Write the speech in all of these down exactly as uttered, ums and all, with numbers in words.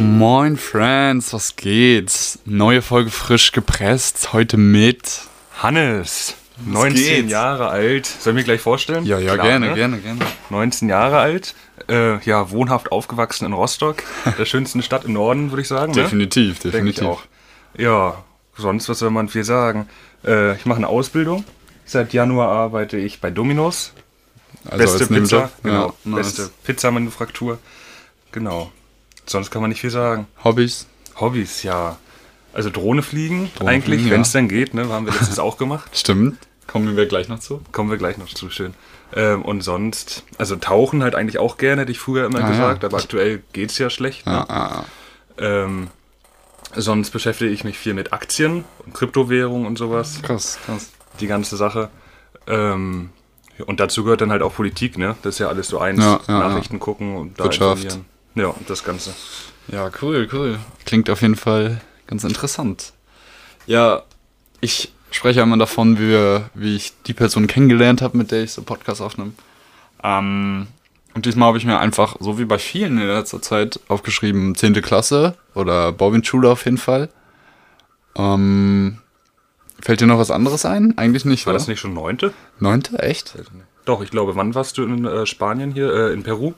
Moin Friends, was geht's? Neue Folge frisch gepresst, heute mit Hannes, neunzehn Jahre alt. Sollen wir gleich vorstellen? Ja, ja, Klar, gerne, ne? gerne, gerne. neunzehn Jahre alt, äh, ja, wohnhaft aufgewachsen in Rostock, der schönsten Stadt im Norden, würde ich sagen. Definitiv, ne? definitiv. Denk ich auch. Ja, sonst, was soll man viel sagen? Äh, ich mache eine Ausbildung. Seit Januar arbeite ich bei Dominos. Also beste Pizza, genau, ja, beste nice. Pizzamanufaktur. Genau. Sonst kann man nicht viel sagen. Hobbys? Hobbys, ja. Also Drohne fliegen, Drohne eigentlich, wenn es ja. dann geht, ne? Haben wir letztens auch gemacht. Stimmt. Kommen wir gleich noch zu? Kommen wir gleich noch zu, schön. Ähm, und sonst, also tauchen halt eigentlich auch gerne, hätte ich früher immer ah, gesagt, ja. aber aktuell geht's ja schlecht. Ne? Ah, ah, ah. Ähm, sonst beschäftige ich mich viel mit Aktien und Kryptowährungen und sowas. Krass, krass. Die ganze Sache. Ähm, und dazu gehört dann halt auch Politik, ne? Das ist ja alles so eins. Ja, ja, Nachrichten ja. gucken und da Wirtschaft. Informieren. Ja, das Ganze. Ja, cool, cool. Klingt auf jeden Fall ganz interessant. Ja, ich spreche einmal davon, wie, wir, wie ich die Person kennengelernt habe, mit der ich so Podcasts aufnehme. Ähm, und diesmal habe ich mir einfach, so wie bei vielen in letzter Zeit, aufgeschrieben, zehnte Klasse oder Borwin-Schule auf jeden Fall. Ähm, fällt dir noch was anderes ein? Eigentlich nicht, War oder? das nicht schon neunte? neunte? Echt? Doch, ich glaube, wann warst du in äh, Spanien hier, äh, in Peru?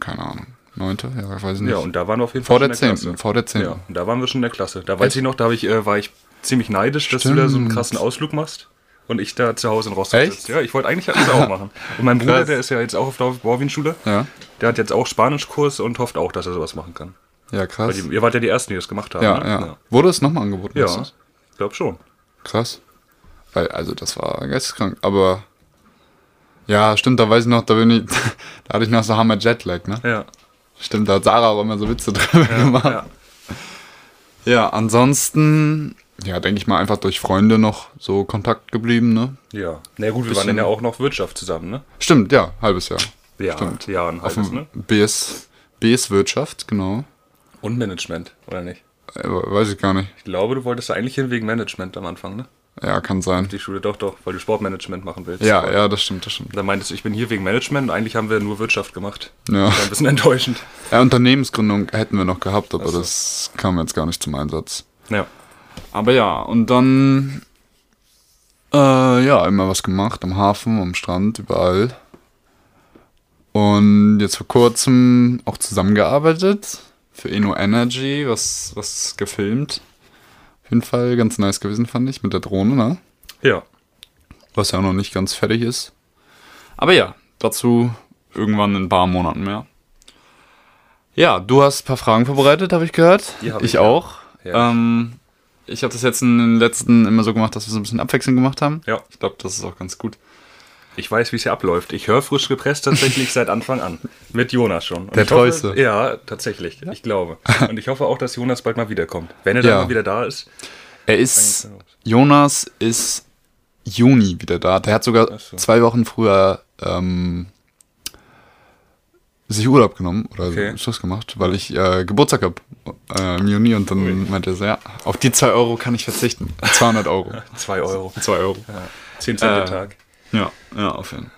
Keine Ahnung. Neunte? Ja, ich weiß nicht. Ja, und da waren wir auf jeden Fall schon in der Klasse. Vor der zehnten. Ja, und da waren wir schon in der Klasse. Da weiß ich noch, da hab ich, äh, war ich ziemlich neidisch, Stimmt. dass du da so einen krassen Ausflug machst und ich da zu Hause in Rostock Echt? sitze. Ja, ich wollte eigentlich das auch machen. Und mein Bruder, der ist ja jetzt auch auf der Borwin-Schule, ja. der hat jetzt auch Spanischkurs und hofft auch, dass er sowas machen kann. Ja, krass. Weil die, ihr wart ja die Ersten, die das gemacht haben. Ja, ne? ja. ja. Wurde es nochmal angeboten? Ja, ich glaube schon. Krass. Weil, also das war geisteskrank, aber... Ja, stimmt, da weiß ich noch, da, bin ich, da hatte ich noch so Hammer Jetlag, ne? Ja. Stimmt, da hat Sarah auch immer so Witze drüber ja, gemacht. Ja. ja, ansonsten, ja, denke ich mal, einfach durch Freunde noch so Kontakt geblieben, ne? Ja. Na gut, wir Bisschen. waren dann ja auch noch Wirtschaft zusammen, ne? Stimmt, ja, halbes Jahr. Ja, stimmt. ja ein halbes, Auf ne? B S, B S Wirtschaft, genau. Und Management, oder nicht? Weiß ich gar nicht. Ich glaube, du wolltest da eigentlich hin wegen Management am Anfang, ne? Ja, kann sein. Die Schule, doch, doch, weil du Sportmanagement machen willst. Ja, ja, das stimmt, das stimmt. Da meintest du, ich bin hier wegen Management, eigentlich haben wir nur Wirtschaft gemacht. Ja. Das war ein bisschen enttäuschend. Ja, Unternehmensgründung hätten wir noch gehabt, aber also. das kam jetzt gar nicht zum Einsatz. Ja. Aber ja, und dann, äh, ja, immer was gemacht, am Hafen, am Strand, überall. Und jetzt vor kurzem auch zusammengearbeitet für Eno Energy, was, was gefilmt. Auf jeden Fall ganz nice gewesen, fand ich, mit der Drohne, ne? Ja. Was ja noch nicht ganz fertig ist. Aber ja, dazu irgendwann in ein paar Monaten mehr. Ja, du hast ein paar Fragen vorbereitet, habe ich gehört. Ja, hab ich, ich auch. Ja. Ähm, ich habe das jetzt in den letzten immer so gemacht, dass wir so ein bisschen abwechselnd gemacht haben. Ja. Ich glaube, das ist auch ganz gut. Ich weiß, wie es hier abläuft. Ich höre frisch gepresst tatsächlich seit Anfang an. Mit Jonas schon. Und der Treueste. Hoffe, ja, tatsächlich. Ja? Ich glaube. Und ich hoffe auch, dass Jonas bald mal wiederkommt. Wenn er ja. dann mal wieder da ist. Er ist, Jonas ist Juni wieder da. Der hat sogar so. zwei Wochen früher ähm, sich Urlaub genommen oder okay. Schluss gemacht, weil ich äh, Geburtstag habe äh, im Juni. Und dann Ui. meinte er so, ja, auf die zwei Euro kann ich verzichten. zweihundert Euro. zwei Euro. zwei Euro. Ja. zehn Cent äh, Tag. Ja, ja, auf jeden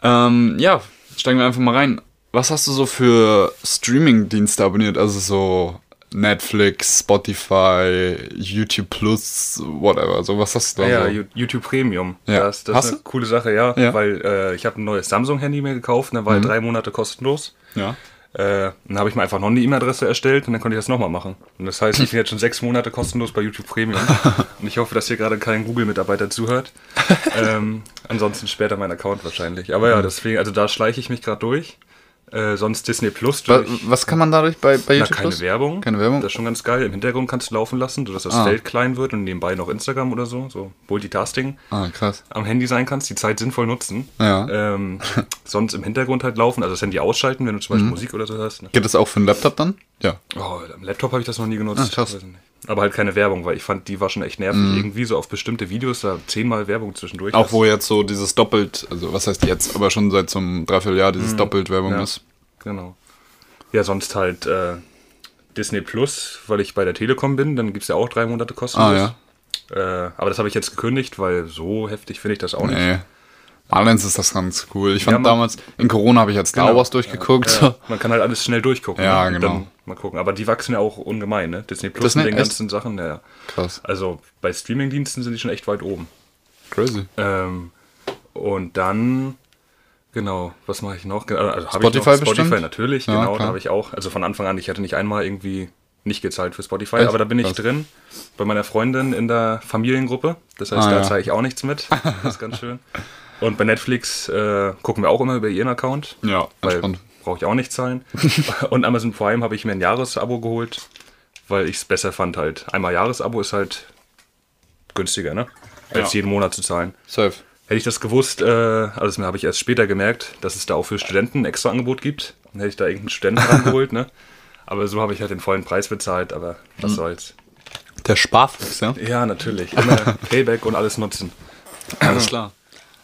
Fall. Ähm, ja, steigen wir einfach mal rein. Was hast du so für Streaming-Dienste abonniert? Also so Netflix, Spotify, YouTube Plus, whatever. So, was hast du da? Ja, so? YouTube Premium. Ja. Das, das hast ist eine du? coole Sache, ja. ja. Weil äh, ich habe ein neues Samsung-Handy mir gekauft, dann war mhm. drei Monate kostenlos. Ja. Äh, dann habe ich mir einfach noch eine E-Mail-Adresse erstellt und dann konnte ich das nochmal machen. Und das heißt, ich bin jetzt schon sechs Monate kostenlos bei YouTube Premium. Und ich hoffe, dass hier gerade kein Google-Mitarbeiter zuhört. Ähm, ansonsten später mein Account wahrscheinlich. Aber ja, deswegen, also da schleiche ich mich gerade durch. Äh, sonst Disney Plus durch. Was, was kann man dadurch bei, bei YouTube Na, keine Plus? Werbung. Keine Werbung. Das ist schon ganz geil. Im Hintergrund kannst du laufen lassen, sodass das ah. Feld klein wird und nebenbei noch Instagram oder so. So Multitasking. Ah, krass. Am Handy sein kannst, die Zeit sinnvoll nutzen. Ja. Ähm, sonst im Hintergrund halt laufen, also das Handy ausschalten, wenn du zum Beispiel mhm. Musik oder so hast. Ne? Geht das auch für einen Laptop dann? Ja. Oh, am Laptop habe ich das noch nie genutzt. Ah, krass. Aber halt keine Werbung, weil ich fand, die war schon echt nervig. Mm. Irgendwie so auf bestimmte Videos da zehnmal Werbung zwischendurch. Auch ist. Wo jetzt so dieses Doppelt, also was heißt jetzt, aber schon seit so einem Dreivierteljahr dieses mm. Doppelt-Werbung ja. ist. Genau. Ja, sonst halt äh, Disney Plus, weil ich bei der Telekom bin, dann gibt es ja auch drei Monate kostenlos. Ah, ja. äh, aber das habe ich jetzt gekündigt, weil so heftig finde ich das auch nee. nicht. Allerdings ist das ganz cool. Ich fand ja, man, damals, in Corona habe ich jetzt Star Wars durchgeguckt. Ja, ja. Man kann halt alles schnell durchgucken. Ja, ne? Genau. Dann mal gucken. Aber die wachsen ja auch ungemein, ne? Disney Plus und den ganzen Sachen. Ja. Krass. Also bei Streamingdiensten sind die schon echt weit oben. Crazy. Ähm, und dann, genau, was mache ich noch? Also, Spotify ich noch? Spotify bestimmt? Natürlich, ja, genau, da habe ich auch. Also von Anfang an, ich hatte nicht einmal irgendwie nicht gezahlt für Spotify, echt? Aber da bin ich Krass. drin, bei meiner Freundin in der Familiengruppe. Das heißt, ah, da ja. zahle ich auch nichts mit. Das ist ganz schön. Und bei Netflix äh, gucken wir auch immer über ihren Account. Ja, weil brauche ich auch nicht zahlen. Und Amazon Prime habe ich mir ein Jahresabo geholt, weil ich es besser fand halt. Einmal Jahresabo ist halt günstiger, ne? Als ja. jeden Monat zu zahlen. Safe. Hätte ich das gewusst, äh, also das habe ich erst später gemerkt, dass es da auch für Studenten ein extra Angebot gibt. Dann hätte ich da irgendeinen Studenten rangeholt, ne? Aber so habe ich halt den vollen Preis bezahlt, aber was mhm. soll's. Der Sparfuchs, ja? Ja, natürlich. Immer Payback und alles nutzen. Alles klar.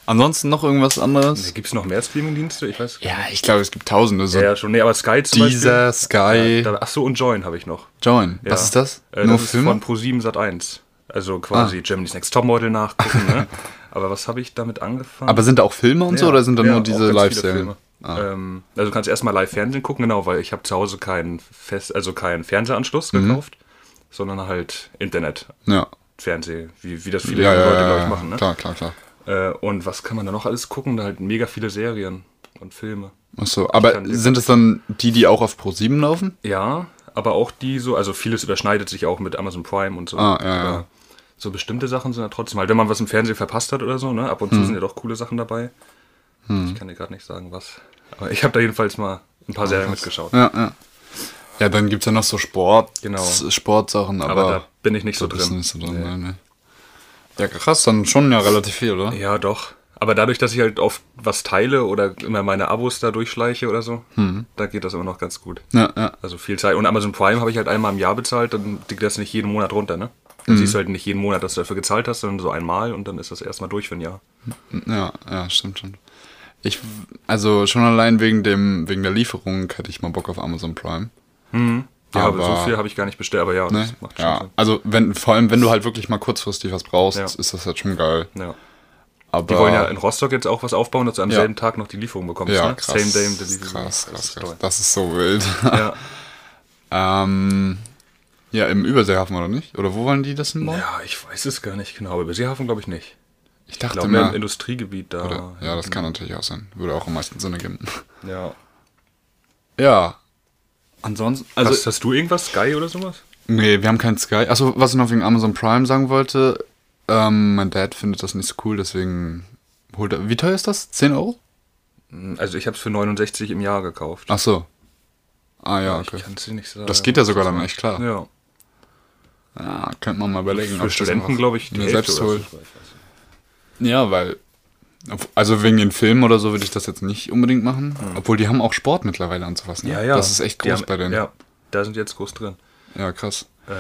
Ansonsten noch irgendwas anderes? Gibt es noch mehr Streamingdienste? Ich weiß. Ja, ich glaube, es gibt tausende. So ja, ja, schon. Nee, aber Sky zum Dieser, Beispiel. Sky. Ja, achso, und Joyn habe ich noch. Joyn? Ja. Was ist das? Äh, Nur das Film? Ist von ProSieben Sat eins. Also quasi ah. Germany's Next Topmodel nachgucken, ne? Aber was habe ich damit angefangen? Aber sind da auch Filme und ja, so oder sind da ja, nur diese Live-Serien? Ah. Ähm, also du kannst erstmal Live-Fernsehen gucken, genau, weil ich habe zu Hause keinen Fest, also keinen Fernsehanschluss mhm. gekauft, sondern halt Internet. Ja. Fernsehen, wie, wie das viele ja, Leute, ja, glaube ich, machen, ne? Klar, klar, klar. Äh, und was kann man da noch alles gucken? Da halt mega viele Serien und Filme. Achso, aber sind es dann die, die auch auf ProSieben laufen? Ja, aber auch die so, also vieles überschneidet sich auch mit Amazon Prime und so. Ah, ja, ja. ja. So bestimmte Sachen sind ja trotzdem halt, wenn man was im Fernsehen verpasst hat oder so, ne? Ab und zu hm. sind ja doch coole Sachen dabei. Hm. Ich kann dir gerade nicht sagen, was. Aber ich habe da jedenfalls mal ein paar oh, Serien was. mitgeschaut. Ja, ja. Ja, dann gibt es ja noch so Sport, genau. Sportsachen, aber, aber da bin ich nicht so drin. Nicht so drin nee. Nee. Ja, krass, dann schon ja relativ viel, oder? Ja, doch. Aber dadurch, dass ich halt oft was teile oder immer meine Abos da durchschleiche oder so, hm. da geht das immer noch ganz gut. Ja, ja. Also viel Zeit. Und Amazon Prime habe ich halt einmal im Jahr bezahlt, dann geht das nicht jeden Monat runter, ne? Dann mhm. siehst du halt nicht jeden Monat, dass du dafür gezahlt hast, sondern so einmal und dann ist das erstmal durch für ein Jahr. Ja, ja, stimmt schon. Ich, also schon allein wegen dem, wegen der Lieferung hätte ich mal Bock auf Amazon Prime. Mhm. Ja, aber so viel habe ich gar nicht bestellt, aber ja, ne? Das macht schon ja. Sinn. Also wenn, vor allem, wenn du halt wirklich mal kurzfristig was brauchst, ja. ist das halt schon geil. Ja. Aber die wollen ja in Rostock jetzt auch was aufbauen, dass du am ja. selben Tag noch die Lieferung bekommst. Ja, ne? Krass, Same Day Delivery. Krass, krass, krass. Das ist so wild. Ja. ähm... Ja, im Überseehafen oder nicht? Oder wo wollen die das denn? Ja, ich weiß es gar nicht genau. Überseehafen glaube ich nicht. Ich dachte ich glaub, mehr im Industriegebiet da. Oder, ja, das kann natürlich auch sein. Würde auch am meisten Sinn ergeben. Ja. Ja. Ansonsten. Also hast, hast du irgendwas? Sky oder sowas? Nee, wir haben keinen Sky. Achso, was ich noch wegen Amazon Prime sagen wollte. Ähm, mein Dad findet das nicht so cool, deswegen holt er. Wie teuer ist das? zehn Euro? Also ich habe es für neunundsechzig im Jahr gekauft. Achso. Ah ja, okay. Ich kann's dir nicht sagen. Das geht ja sogar dann echt klar. Ja. Ja, könnte man mal überlegen. Für Studenten, glaube ich, die selbst holen. Ja, weil, also wegen den Filmen oder so würde ich das jetzt nicht unbedingt machen. Hm. Obwohl, die haben auch Sport mittlerweile anzufassen. Ja, ja. Das ist echt groß haben, bei denen. Ja, da sind jetzt groß drin. Ja, krass. Ähm,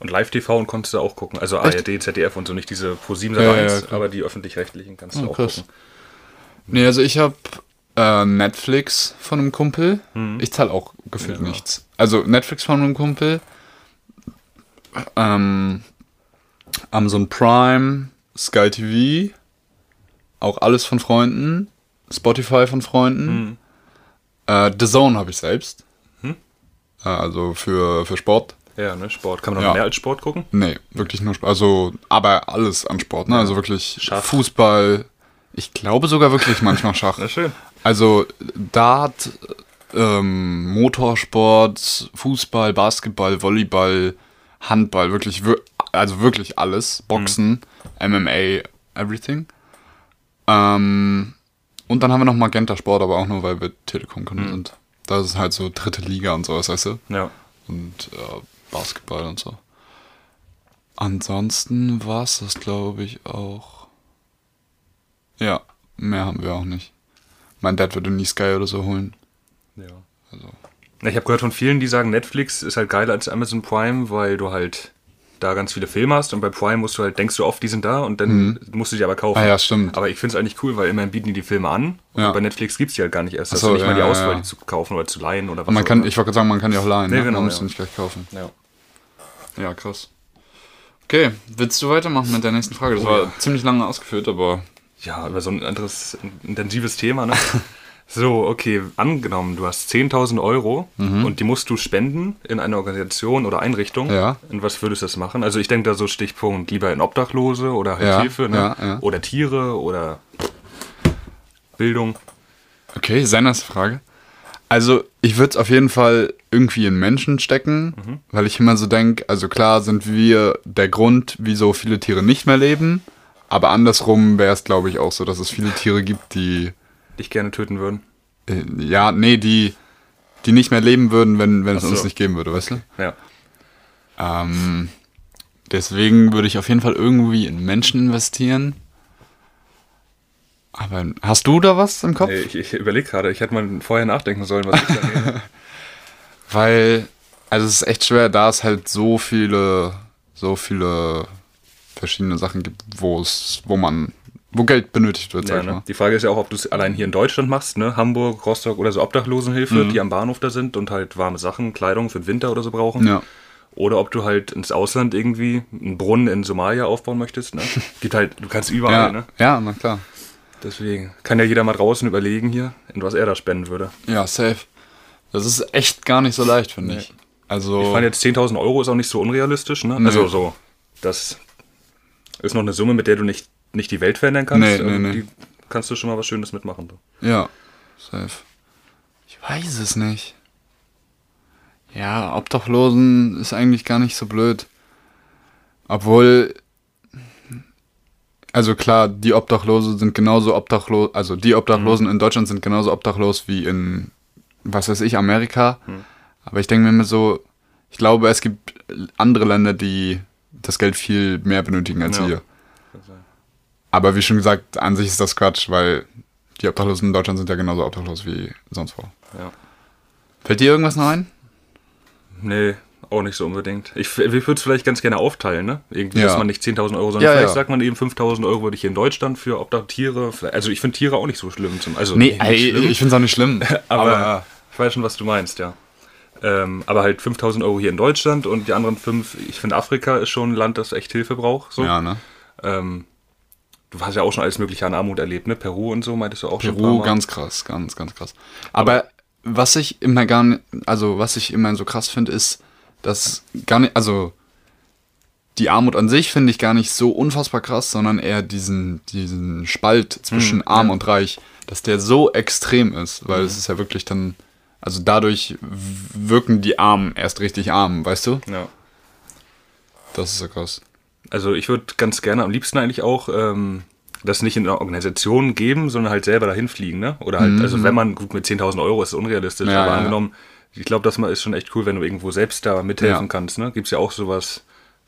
und Live-T V und konntest du auch gucken. Also echt? A R D, Z D F und so, nicht diese ProSieben ja, ja, aber die öffentlich-rechtlichen kannst du oh, auch krass. gucken. Nee, also ich habe äh, Netflix von einem Kumpel. Hm. Ich zahle auch gefühlt ja, nichts. Also Netflix von einem Kumpel. Ähm, Amazon Prime, Sky T V, auch alles von Freunden, Spotify von Freunden, mhm. äh, The Zone habe ich selbst, hm? äh, also für, für Sport. Ja, ne, Sport. Kann man noch ja. mehr als Sport gucken? Nee, wirklich nur Sport, also, aber alles an Sport, ne, ja. also wirklich Schach. Fußball, ich glaube sogar wirklich manchmal Schach. Na schön. Also, Dart, ähm, Motorsport, Fußball, Basketball, Volleyball, Handball, wirklich, also wirklich alles. Boxen, mhm. M M A, everything. Ähm, und dann haben wir noch Magenta Sport, aber auch nur, weil wir Telekom-Kunden mhm. sind. Das ist halt so dritte Liga und sowas, weißt du? Ja. Und äh, Basketball und so. Ansonsten war es das, glaube ich, auch. Ja, mehr haben wir auch nicht. Mein Dad würde nie Sky oder so holen. Ja. Also. Ich habe gehört von vielen, die sagen, Netflix ist halt geiler als Amazon Prime, weil du halt da ganz viele Filme hast und bei Prime musst du halt, denkst du oft, die sind da und dann mhm. musst du die aber kaufen. Ah ja, stimmt. Aber ich finde es eigentlich cool, weil immerhin bieten die die Filme an und ja. bei Netflix gibt es die halt gar nicht erst. Hast so, du nicht ja, mal die Auswahl, ja. die zu kaufen oder zu leihen oder was man auch kann, ich wollte sagen, man kann die auch leihen, nee, ne? Genau, man muss ja. nicht gleich kaufen. Ja. ja, krass. Okay, willst du weitermachen mit der nächsten Frage? Das oh, war ja. ziemlich lange ausgeführt, aber... ja, über so ein anderes intensives Thema, ne? So, okay, angenommen, du hast zehntausend Euro mhm. und die musst du spenden in eine Organisation oder Einrichtung. Ja. Und was würdest du das machen? Also ich denke da so Stichpunkt, lieber in Obdachlose oder halt ja, Hilfe, ne? ja, ja. Oder Tiere oder Bildung. Okay, seinerste Frage. Also ich würde es auf jeden Fall irgendwie in Menschen stecken, mhm. weil ich immer so denke, also klar sind wir der Grund, wieso viele Tiere nicht mehr leben, aber andersrum wäre es, glaube ich, auch so, dass es viele Tiere gibt, die... Dich gerne töten würden? Äh, ja, nee, die, die nicht mehr leben würden, wenn, wenn es so. uns nicht geben würde, weißt du? Ja. Ähm, deswegen würde ich auf jeden Fall irgendwie in Menschen investieren. Aber hast du da was im Kopf? Nee, ich, ich überlege gerade. Ich hätte mal vorher nachdenken sollen, was ich da rede. Weil, also es ist echt schwer, da es halt so viele, so viele verschiedene Sachen gibt, wo es, wo man... Wo Geld benötigt wird, ja, sag ich ne? mal. Die Frage ist ja auch, ob du es allein hier in Deutschland machst, ne? Hamburg, Rostock oder so Obdachlosenhilfe, mhm. die am Bahnhof da sind und halt warme Sachen, Kleidung für den Winter oder so brauchen. Ja. Oder ob du halt ins Ausland irgendwie einen Brunnen in Somalia aufbauen möchtest, ne? Gibt halt, du kannst überall, ja. ne? Ja, na klar. Deswegen kann ja jeder mal draußen überlegen hier, in was er da spenden würde. Ja, safe. Das ist echt gar nicht so leicht, finde nee. ich. Also... Ich fand jetzt zehntausend Euro ist auch nicht so unrealistisch, ne? Nee. Also so, das ist noch eine Summe, mit der du nicht nicht die Welt verändern kannst, nee, nee, nee. Die kannst du schon mal was Schönes mitmachen. So. Ja, safe. Ich weiß es nicht. Ja, Obdachlosen ist eigentlich gar nicht so blöd. Obwohl, also klar, die Obdachlose sind genauso obdachlos, also die Obdachlosen mhm. in Deutschland sind genauso obdachlos wie in, was weiß ich, Amerika. Mhm. Aber ich denke mir immer so, ich glaube, es gibt andere Länder, die das Geld viel mehr benötigen als ja. wir. Aber wie schon gesagt, an sich ist das Quatsch, weil die Obdachlosen in Deutschland sind ja genauso obdachlos wie sonst wo. Ja. Fällt dir irgendwas noch ein? Nee, auch nicht so unbedingt. Ich, ich würde es vielleicht ganz gerne aufteilen, ne? Irgendwie, ja. dass man nicht zehntausend Euro, sondern ja, vielleicht ja. sagt man eben fünftausend Euro würde ich hier in Deutschland für Obdach, Tiere. Also ich finde Tiere auch nicht so schlimm. Zum, also nee, ey, schlimm. Ich finde es auch nicht schlimm. aber, aber ja. ich weiß schon, was du meinst, ja. Ähm, aber halt fünftausend Euro hier in Deutschland und die anderen fünf, ich finde Afrika ist schon ein Land, das echt Hilfe braucht. So. Ja, ne? Ähm, Du hast ja auch schon alles Mögliche an Armut erlebt, ne? Peru und so, meintest du auch Peru, schon Peru, ganz krass, ganz, ganz krass. Aber, Aber was ich immer gar nicht, also was ich immer so krass finde, ist, dass gar nicht, also die Armut an sich finde ich gar nicht so unfassbar krass, sondern eher diesen, diesen Spalt zwischen mhm, Arm ja. und Reich, dass der so extrem ist, weil mhm. es ist ja wirklich dann, also dadurch wirken die Armen erst richtig arm, weißt du? Ja. Das ist ja krass. Also ich würde ganz gerne am liebsten eigentlich auch ähm, das nicht in einer Organisation geben, sondern halt selber dahin fliegen, ne? Oder halt, mhm. also wenn man, gut, mit zehntausend Euro ist es unrealistisch, ja, aber ja, angenommen, ja. ich glaube, das ist schon echt cool, wenn du irgendwo selbst da mithelfen ja. kannst, ne? Gibt's ja auch sowas,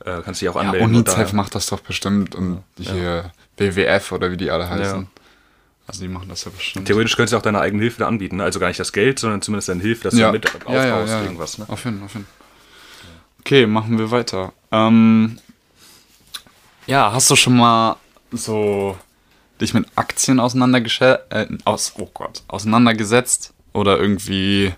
äh, kannst dich auch anmelden. Ja, UNICEF macht das doch bestimmt und ja. hier W W F oder wie die alle heißen. Ja. Also die machen das ja bestimmt. Theoretisch könntest du auch deine eigene Hilfe da anbieten, ne? Also gar nicht das Geld, sondern zumindest deine Hilfe, dass ja. du mit aufbaust, ja, ja, ja, irgendwas, ne? Auf jeden Fall, auf jeden Fall. Okay, machen wir weiter. Ähm... Ja, hast du schon mal so dich mit Aktien auseinandergesetzt, äh, aus, oh Gott, auseinandergesetzt oder irgendwie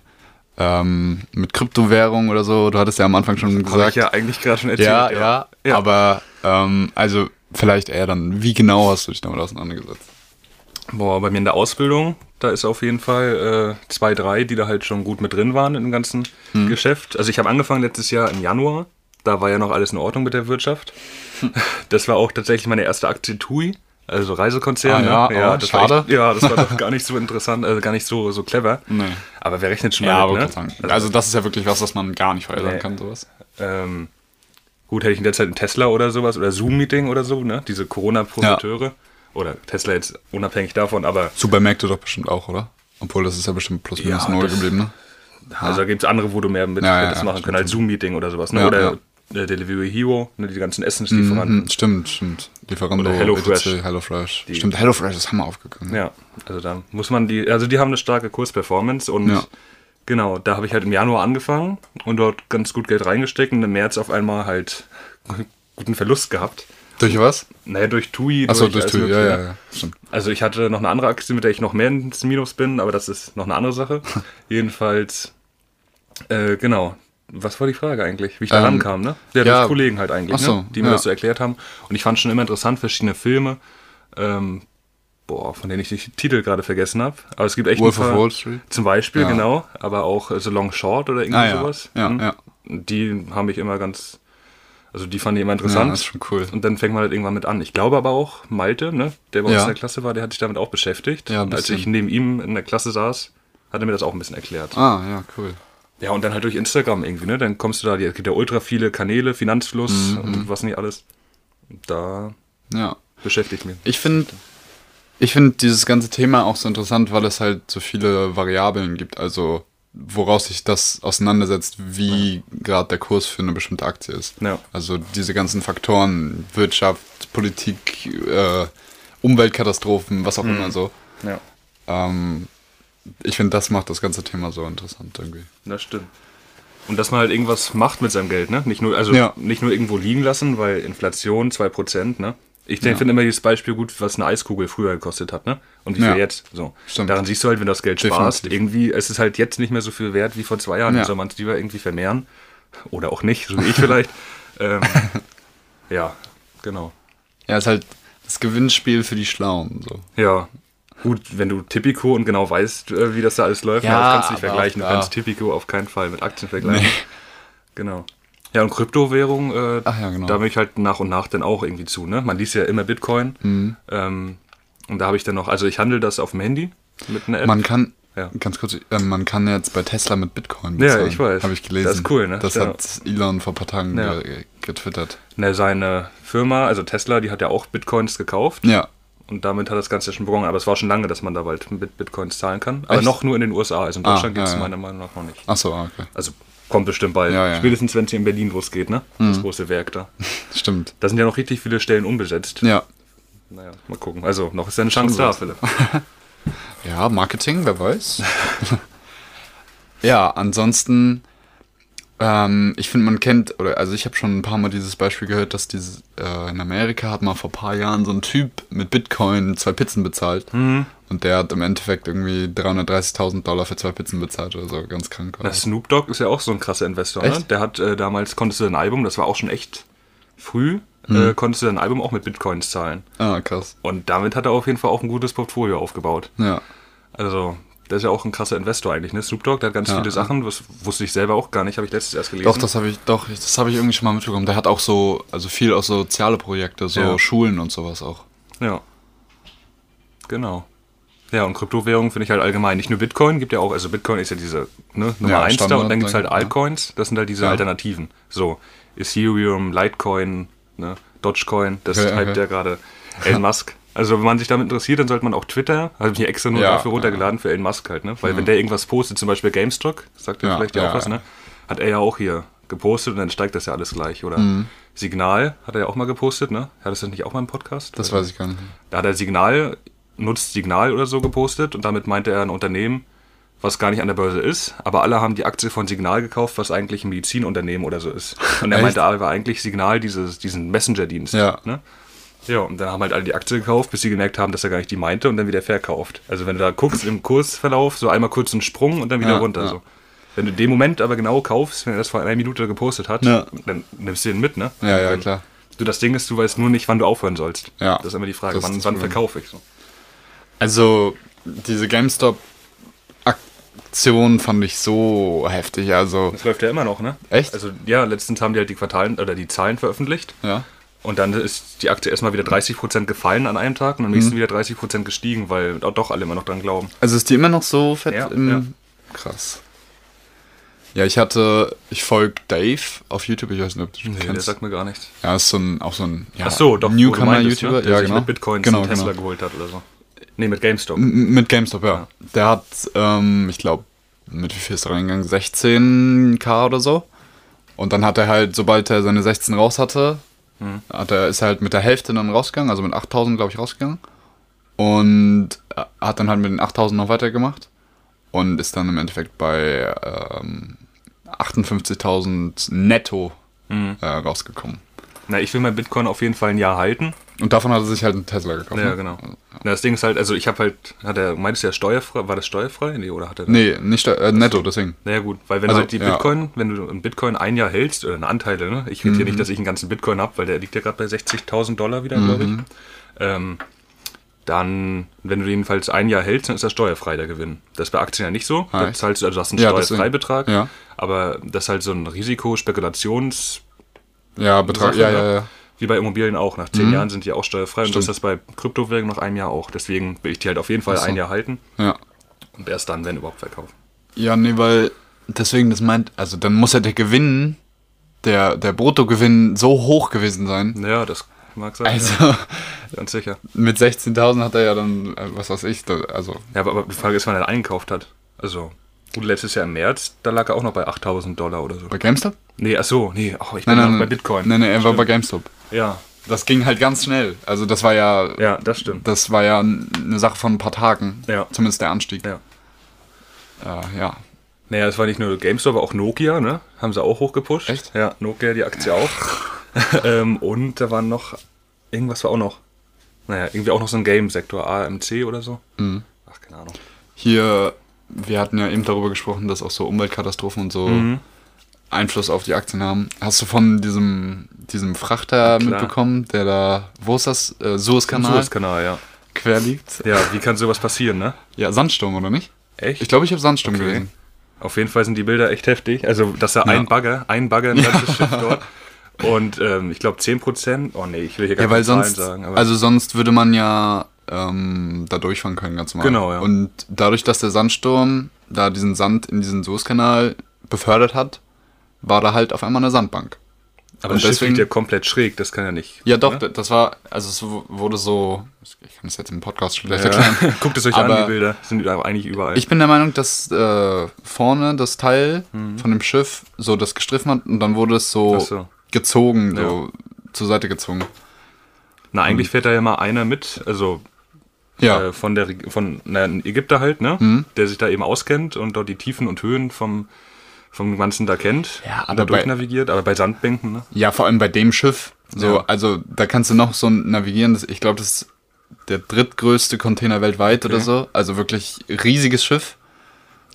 ähm, mit Kryptowährung oder so? Du hattest ja am Anfang schon das gesagt. Hab ich ja eigentlich gerade schon erzählt. Ja, ja, ja, ja. aber ähm, also vielleicht eher dann, wie genau hast du dich damit auseinandergesetzt? Boah, bei mir in der Ausbildung, da ist auf jeden Fall äh, zwei, drei, die da halt schon gut mit drin waren im ganzen hm. Geschäft. Also ich habe angefangen letztes Jahr im Januar. Da war ja noch alles in Ordnung mit der Wirtschaft. Das war auch tatsächlich meine erste Aktie T U I, also Reisekonzern. Ah, ja, ja, oh, das schade. War echt, ja, das war doch gar nicht so interessant, also gar nicht so, so clever. Nee. Aber wer rechnet schon ja, damit, ne? Sagen. Also das ist ja wirklich was, was man gar nicht vorher nee. sagen kann, sowas. Ähm, gut, hätte ich in der Zeit einen Tesla oder sowas oder Zoom-Meeting oder so, ne? Diese Corona-Profiteure. Ja. Oder Tesla jetzt unabhängig davon, aber... Supermärkte doch bestimmt auch, oder? Obwohl, das ist ja bestimmt plus minus ja, null geblieben, ne? Also da gibt es andere, wo du mehr mit ja, ja, das ja, machen können, als Zoom-Meeting oder sowas, ne? Ja, oder... Ja. Delivery Hero, ne, die ganzen Essenslieferanten. Mm, stimmt, stimmt. Lieferanten. Oder Hello Fresh. Hello Fresh. Die stimmt, Hello Fresh ist Hammer aufgegangen. Ja, also da muss man die, also die haben eine starke Kursperformance und ja. genau, da habe ich halt im Januar angefangen und dort ganz gut Geld reingesteckt und im März auf einmal halt guten Verlust gehabt. Durch was? Naja, durch T U I. Achso, durch, durch T U I, ja, ja, ja, stimmt. Also ich hatte noch eine andere Aktie, mit der ich noch mehr ins Minus bin, aber das ist noch eine andere Sache. Jedenfalls, äh, genau. Was war die Frage eigentlich? Wie ich da ähm, rankam, ne? Ja, ja, durch Kollegen halt eigentlich, so, ne? Die mir ja. das so erklärt haben. Und ich fand schon immer interessant, verschiedene Filme, ähm, boah, von denen ich die Titel gerade vergessen habe. Aber es gibt echt Wolf of Wall Street zum Beispiel, ja, genau. Aber auch The Long Short oder irgendwie ah, ja. sowas. Ja, mhm. ja. Die haben ich immer ganz, also die fand ich immer interessant. Ja, das ist schon cool. Und dann fängt man halt irgendwann mit an. Ich glaube aber auch Malte, ne, der bei ja. uns in der Klasse war, der hat sich damit auch beschäftigt. Ja, und als ich neben ihm in der Klasse saß, hat er mir das auch ein bisschen erklärt. Ah, ja, cool. Ja, und dann halt durch Instagram irgendwie, ne? Dann kommst du da, es gibt ja ultra viele Kanäle, Finanzfluss mhm. und was nicht alles. Da ja. beschäftigt mich. Ich finde ich find dieses ganze Thema auch so interessant, weil es halt so viele Variablen gibt, also woraus sich das auseinandersetzt, wie ja. gerade der Kurs für eine bestimmte Aktie ist. Ja. Also diese ganzen Faktoren, Wirtschaft, Politik, äh, Umweltkatastrophen, was auch mhm. immer so. Ja. Ähm, ich finde, das macht das ganze Thema so interessant irgendwie. Das stimmt. Und dass man halt irgendwas macht mit seinem Geld, ne? Nicht nur, also ja. nicht nur irgendwo liegen lassen, weil Inflation zwei Prozent, ne? Ich ja. finde immer dieses Beispiel gut, was eine Eiskugel früher gekostet hat, ne? Und wie viel ja. jetzt? So. Stimmt. Daran siehst du halt, wenn du das Geld Definitiv. sparst, irgendwie, es ist halt jetzt nicht mehr so viel wert wie vor zwei Jahren. Ja. Soll man es lieber irgendwie vermehren? Oder auch nicht, so wie ich vielleicht. ähm, ja, genau. Ja, ist halt das Gewinnspiel für die Schlauen, so. Ja. Gut, wenn du Tipico und genau weißt, wie das da alles läuft, ja, kannst du nicht vergleichen. Du kannst Tipico auf keinen Fall mit Aktien vergleichen. Nee. Genau. Ja, und Kryptowährung, äh, Ach ja, genau. da bin ich halt nach und nach dann auch irgendwie zu. Ne? Man liest ja immer Bitcoin. Mhm. Ähm, und da habe ich dann noch, also ich handle das auf dem Handy mit einer App. Man kann, ja. ganz kurz, äh, man kann jetzt bei Tesla mit Bitcoin bezahlen. Ja, ich weiß. Habe ich gelesen. Das ist cool, ne? Das genau. hat Elon vor ein paar Tagen ja. getwittert. Na, seine Firma, also Tesla, die hat ja auch Bitcoins gekauft. Ja. Und damit hat das Ganze schon begonnen. Aber es war schon lange, dass man da bald mit Bitcoins zahlen kann. Aber Echt? noch nur in den U S A. Also in Deutschland ah, ja, gibt es ja. meiner Meinung nach noch nicht. Ach so, okay. Also kommt bestimmt bald. Ja, ja. Spätestens, wenn es hier in Berlin losgeht, ne? Mhm. Das große Werk da. Stimmt. Da sind ja noch richtig viele Stellen unbesetzt. Ja. Naja, mal gucken. Also, noch ist ja eine Chance da, Philipp. Ja, Marketing, wer weiß. Ja, ansonsten, ähm, ich finde, man kennt, oder also ich habe schon ein paar Mal dieses Beispiel gehört, dass diese, äh, in Amerika hat mal vor ein paar Jahren so ein Typ mit Bitcoin zwei Pizzen bezahlt. Mhm. Und der hat im Endeffekt irgendwie dreihundertdreißigtausend Dollar für zwei Pizzen bezahlt oder so, ganz krank. Na, Snoop Dogg ist ja auch so ein krasser Investor, ne? Der hat äh, damals, konntest du dein Album, das war auch schon echt früh, hm. äh, konntest du dein Album auch mit Bitcoins zahlen. Ah, krass. Und damit hat er auf jeden Fall auch ein gutes Portfolio aufgebaut. Ja. Also, der ist ja auch ein krasser Investor eigentlich, ne? Snoop Dogg, der hat ganz ja. viele Sachen, das wusste ich selber auch gar nicht, habe ich letztens erst gelesen. Doch, das habe ich, doch, das habe ich irgendwie schon mal mitbekommen. Der hat auch so, also viel auch so soziale Projekte, so ja. Schulen und sowas auch. Ja. Genau. Ja, und Kryptowährungen finde ich halt allgemein, nicht nur Bitcoin, gibt ja auch, also Bitcoin ist ja diese ne, Nummer ja, eins da und dann gibt es halt Altcoins, das sind halt diese ja. Alternativen. So, Ethereum, Litecoin, ne, Dogecoin, das okay, hypt okay. ja gerade Elon Musk. Also wenn man sich damit interessiert, dann sollte man auch Twitter, habe ich hier extra nur ja, dafür runtergeladen ja. für Elon Musk halt, ne? Weil ja. wenn der irgendwas postet, zum Beispiel GameStop, sagt er ja, vielleicht ja, ja auch was, ne? Hat er ja auch hier gepostet und dann steigt das ja alles gleich, oder? Mhm. Signal hat er ja auch mal gepostet, ne? Hat das nicht auch mal im Podcast? Das weiß ich gar nicht. Da hat er Signal... nutzt Signal oder so gepostet und damit meinte er ein Unternehmen, was gar nicht an der Börse ist, aber alle haben die Aktie von Signal gekauft, was eigentlich ein Medizinunternehmen oder so ist. Und er meinte aber eigentlich Signal, dieses, diesen Messenger-Dienst. Ja. Ne? Ja, und dann haben halt alle die Aktie gekauft, bis sie gemerkt haben, dass er gar nicht die meinte und dann wieder verkauft. Also wenn du da guckst im Kursverlauf, so einmal kurz einen Sprung und dann wieder ja, runter. Ja. So. Wenn du in dem Moment aber genau kaufst, wenn er das vor einer Minute gepostet hat, ja. dann nimmst du den mit, ne? Ja, ja, dann, klar. Du, das Ding ist, du weißt nur nicht, wann du aufhören sollst. Ja. Das ist immer die Frage, wann, wann verkaufe ich so. Also, diese GameStop-Aktion fand ich so heftig, also... Das läuft ja immer noch, ne? Echt? Also, ja, letztens haben die halt die Quartalen, oder die Zahlen veröffentlicht. Ja. Und dann ist die Aktie erstmal wieder dreißig Prozent gefallen an einem Tag und am nächsten mhm. wieder dreißig Prozent gestiegen, weil doch alle immer noch dran glauben. Also ist die immer noch so fett ja, im... Ja. Krass. Ja, ich hatte... Ich folge Dave auf YouTube, ich weiß nicht, ob du nee, kennst. Der sagt mir gar nichts. Ja, ist so ein, auch so ein... Ja, Ach so, doch, Newcomer-YouTuber, ne? Der ja, sich genau. mit Bitcoins genau, und Tesla genau. geholt hat oder so. Nee, mit GameStop. M- mit GameStop, ja. ja. Der hat, ähm, ich glaube, mit wie viel ist er reingegangen? sechzehntausend oder so. Und dann hat er halt, sobald er seine sechzehn raus hatte, hm. hat er, ist er halt mit der Hälfte dann rausgegangen, also mit achttausend, glaube ich, rausgegangen. Und hat dann halt mit den achttausend noch weitergemacht. Und ist dann im Endeffekt bei ähm, achtundfünfzigtausend netto hm. äh, rausgekommen. Na, ich will mein Bitcoin auf jeden Fall ein Jahr halten. Und davon hat er sich halt einen Tesla gekauft. Ja, genau. Also, ja. Na, das Ding ist halt, also ich habe halt, hat er, meintest du ja steuerfrei, war das steuerfrei? Nee, oder hat er das? Nee, nicht steu- äh, netto, deswegen. Naja gut, weil wenn also, du halt die ja. Bitcoin, wenn du einen Bitcoin ein Jahr hältst, oder eine Anteile, ne? Ich rede mhm. hier nicht, dass ich einen ganzen Bitcoin habe, weil der liegt ja gerade bei sechzigtausend Dollar wieder, mhm. glaube ich. Ähm, dann, wenn du den jedenfalls ein Jahr hältst, dann ist das steuerfrei, der Gewinn. Das ist bei Aktien ja nicht so. Da zahlst du, also du hast einen ja, Steuerfreibetrag, ja. aber das ist halt so ein Risiko-Spekulations- Ja, Betrag, Sache, ja, ja, ja. Wie bei Immobilien auch. Nach zehn mhm. Jahren sind die auch steuerfrei. Stimmt. Und das ist das bei Kryptowährungen nach einem Jahr auch. Deswegen will ich die halt auf jeden Fall so. ein Jahr halten. Ja. Und erst dann, wenn überhaupt, verkaufen. Ja, nee, weil deswegen, das meint, also dann muss ja der Gewinn, der, der Bruttogewinn so hoch gewesen sein. Ja, das mag sein. Also, ja. Ganz sicher. Mit sechzehntausend hat er ja dann, was weiß ich, also. Ja, aber, aber die Frage ist, wann er eingekauft hat. Also. Gut, letztes Jahr im März, da lag er auch noch bei achttausend Dollar oder so. Bei GameStop? Nee, achso, nee, ach, ich bin nein, noch nein, bei Bitcoin. Nein, nein, er war bei GameStop. Ja. Das ging halt ganz schnell. Also das war ja... Ja, das stimmt. Das war ja eine Sache von ein paar Tagen. Ja. Zumindest der Anstieg. Ja. Äh, ja. Naja, es war nicht nur GameStop, aber auch Nokia, ne? Haben sie auch hochgepusht. Echt? Ja, Nokia, die Aktie auch. ähm, und da waren noch... Irgendwas war auch noch... Naja, irgendwie auch noch so ein Game-Sektor, A M C oder so. Mhm. Ach, keine Ahnung. Hier... Wir hatten ja eben darüber gesprochen, dass auch so Umweltkatastrophen und so mhm. Einfluss auf die Aktien haben. Hast du von diesem, diesem Frachter Klar. mitbekommen, der da, wo ist das? Äh, Suezkanal? Suezkanal, ja. Quer liegt. Ja, wie kann sowas passieren, ne? Ja, Sandsturm, oder nicht? Echt? Ich glaube, ich habe Sandsturm okay. gelesen. Auf jeden Fall sind die Bilder echt heftig. Also, dass da ja. ein Bagger, ein Bagger, ein ja. ganzes Schiff dort. Und ähm, ich glaube zehn Prozent. Oh nee, ich will hier gar ja, keine Zahlen sonst, sagen. Aber also sonst würde man ja... da durchfahren können, ganz normal. Genau, ja. Und dadurch, dass der Sandsturm da diesen Sand in diesen Suezkanal befördert hat, war da halt auf einmal eine Sandbank. Aber und das deswegen, Schiff liegt ja komplett schräg, das kann ja nicht. Ja doch, ne? Das war, also es wurde so, ich kann das jetzt im Podcast vielleicht ja. erklären. Guckt es euch aber an, die Bilder, sind eigentlich überall. Ich bin der Meinung, dass äh, vorne das Teil mhm. von dem Schiff so das gestriffen hat und dann wurde es so, so. gezogen, ja. so zur Seite gezogen. Na, eigentlich mhm. fährt da ja mal einer mit, also Ja. von der von na, ein Ägypter halt, ne? Mhm. Der sich da eben auskennt und dort die Tiefen und Höhen vom, vom Ganzen da kennt. Ja, aber dadurch bei, navigiert, aber bei Sandbänken, ne? Ja, vor allem bei dem Schiff. So, ja. Also da kannst du noch so navigieren. Das, ich glaube, das ist der drittgrößte Container weltweit okay. oder so. Also wirklich riesiges Schiff.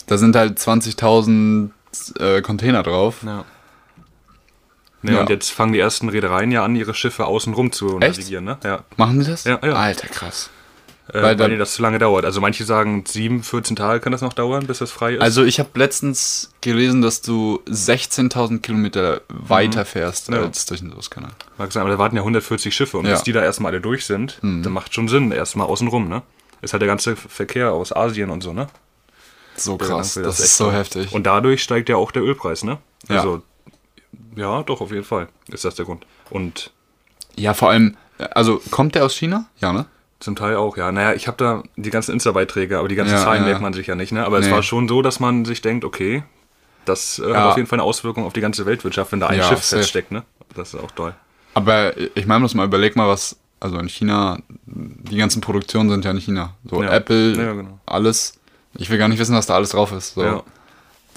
Da sind halt zwanzigtausend äh, Container drauf. Ja. Ja, ja. Und jetzt fangen die ersten Reedereien ja an, ihre Schiffe außenrum zu Echt? navigieren, ne? Ja. Machen die das? Ja, ja. Alter, krass. Äh, weil weil das zu lange dauert. Also manche sagen, sieben, vierzehn Tage kann das noch dauern, bis das frei ist. Also ich habe letztens gelesen, dass du sechzehntausend Kilometer weiter mhm. fährst ja. als durch den Suezkanal. Mag sein, aber da warten ja hundertvierzig Schiffe und ja. bis die da erstmal alle durch sind, mhm. dann macht schon Sinn, erstmal außenrum, ne? Ist halt der ganze Verkehr aus Asien und so, ne? So krass, das, das ist so heftig. Und dadurch steigt ja auch der Ölpreis, ne? Also, ja. ja, doch, auf jeden Fall ist das der Grund. Und ja, vor allem, also kommt der aus China? Ja, ne? Zum Teil auch, ja. Naja, ich habe da die ganzen Insta-Beiträge, aber die ganzen ja, Zahlen ja. merkt man sich ja nicht, ne? Aber nee. es war schon so, dass man sich denkt, okay, das äh, ja. hat auf jeden Fall eine Auswirkung auf die ganze Weltwirtschaft, wenn da ein ja, Schiff feststeckt, ne? Das ist auch toll. Aber ich meine, bloß mal, überleg mal, was, also in China, die ganzen Produktionen sind ja in China. So ja. Apple, ja, genau. alles. Ich will gar nicht wissen, was da alles drauf ist. So. Ja.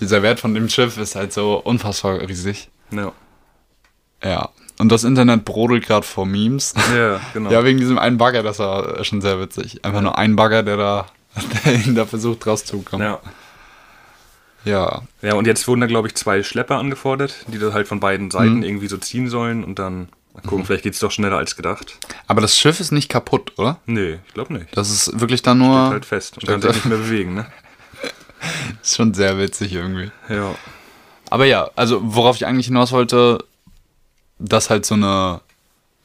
Dieser Wert von dem Schiff ist halt so unfassbar riesig. Ja. Ja. Und das Internet brodelt gerade vor Memes. Ja, genau. Ja, wegen diesem einen Bagger, das war schon sehr witzig. Einfach ja. nur ein Bagger, der da, der ihn da versucht rauszukommen. Ja. Ja. Ja, und jetzt wurden da, glaube ich, zwei Schlepper angefordert, die das halt von beiden Seiten mhm. irgendwie so ziehen sollen und dann gucken, mhm. vielleicht geht's doch schneller als gedacht. Aber das Schiff ist nicht kaputt, oder? Nee, ich glaube nicht. Das ist wirklich dann nur... Steht halt fest und kann sich nicht mehr bewegen, ne? Ist schon sehr witzig irgendwie. Ja. Aber ja, also worauf ich eigentlich hinaus wollte... dass halt so eine,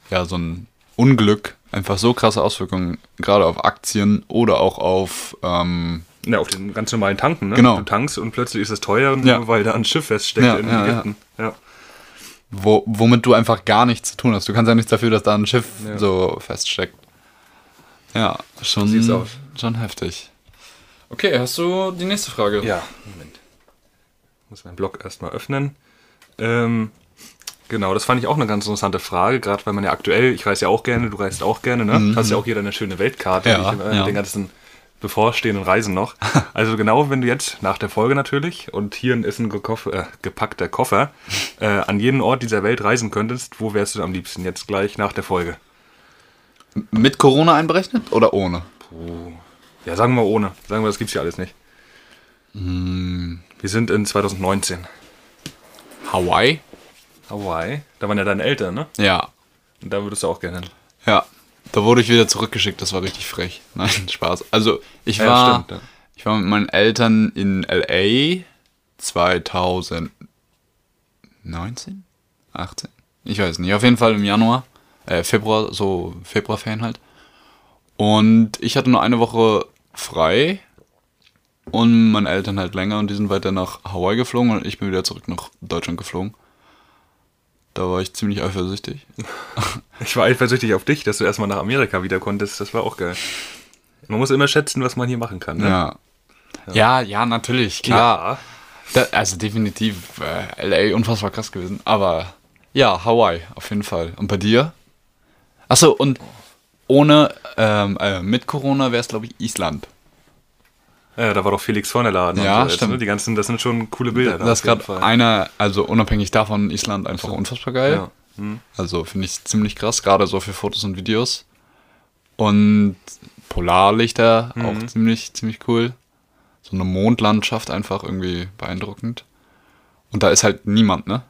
ja, so ein Unglück einfach so krasse Auswirkungen gerade auf Aktien oder auch auf, ähm... Ja, auf den ganz normalen Tanken, ne? Genau. Du tankst und plötzlich ist es teuer, ja. weil da ein Schiff feststeckt ja, in den Ägypten. Ja, ja. ja. Wo, womit du einfach gar nichts zu tun hast. Du kannst ja nichts dafür, dass da ein Schiff ja. so feststeckt. Ja, schon, sieht's aus. Schon heftig. Okay, hast du die nächste Frage? Ja, Moment. Ich muss meinen Blog erstmal öffnen. Ähm... Genau, das fand ich auch eine ganz interessante Frage, gerade weil man ja aktuell, ich reise ja auch gerne, du reist auch gerne, ne? Mhm. Hast ja auch hier deine schöne Weltkarte ja, mit ja. den ganzen bevorstehenden Reisen noch. Also genau, wenn du jetzt, nach der Folge natürlich, und hier ist ein gekoff- äh, gepackter Koffer, äh, an jeden Ort dieser Welt reisen könntest, wo wärst du am liebsten jetzt gleich nach der Folge? Mit Corona einberechnet oder ohne? Puh. Ja, sagen wir ohne. Sagen wir, das gibt's ja alles nicht. Mhm. Wir sind in zwanzig neunzehn. Hawaii? Hawaii, da waren ja deine Eltern, ne? Ja. Und da würdest du auch gerne hin. Ja. Da wurde ich wieder zurückgeschickt, das war richtig frech. Nein, Spaß. Also, ich war, ja, stimmt, ja. ich war mit meinen Eltern in L A zwanzig neunzehn? achtzehn? Ich weiß nicht, auf jeden Fall im Januar, äh, Februar, so Februar-Fan halt. Und ich hatte nur eine Woche frei und meine Eltern halt länger und die sind weiter nach Hawaii geflogen und ich bin wieder zurück nach Deutschland geflogen. Da war ich ziemlich eifersüchtig. Ich war eifersüchtig auf dich, dass du erstmal nach Amerika wieder konntest. Das war auch geil. Man muss immer schätzen, was man hier machen kann. Ne? Ja. ja, ja, ja, natürlich, klar. Ja. Da, also definitiv äh, L A unfassbar krass gewesen. Aber ja, Hawaii auf jeden Fall. Und bei dir? Achso, und ohne, ähm, äh, mit Corona wäre es, glaube ich, Island. Ja, da war doch Felix vorne laden. Ja, und so. Stimmt. Jetzt, ne? Die ganzen, das sind schon coole Bilder. Da, das ist gerade einer, also unabhängig davon, Island einfach so. Unfassbar geil. Ja. Hm. Also finde ich ziemlich krass, gerade so für Fotos und Videos. Und Polarlichter, mhm. auch ziemlich, ziemlich cool. So eine Mondlandschaft einfach irgendwie beeindruckend. Und da ist halt niemand, ne?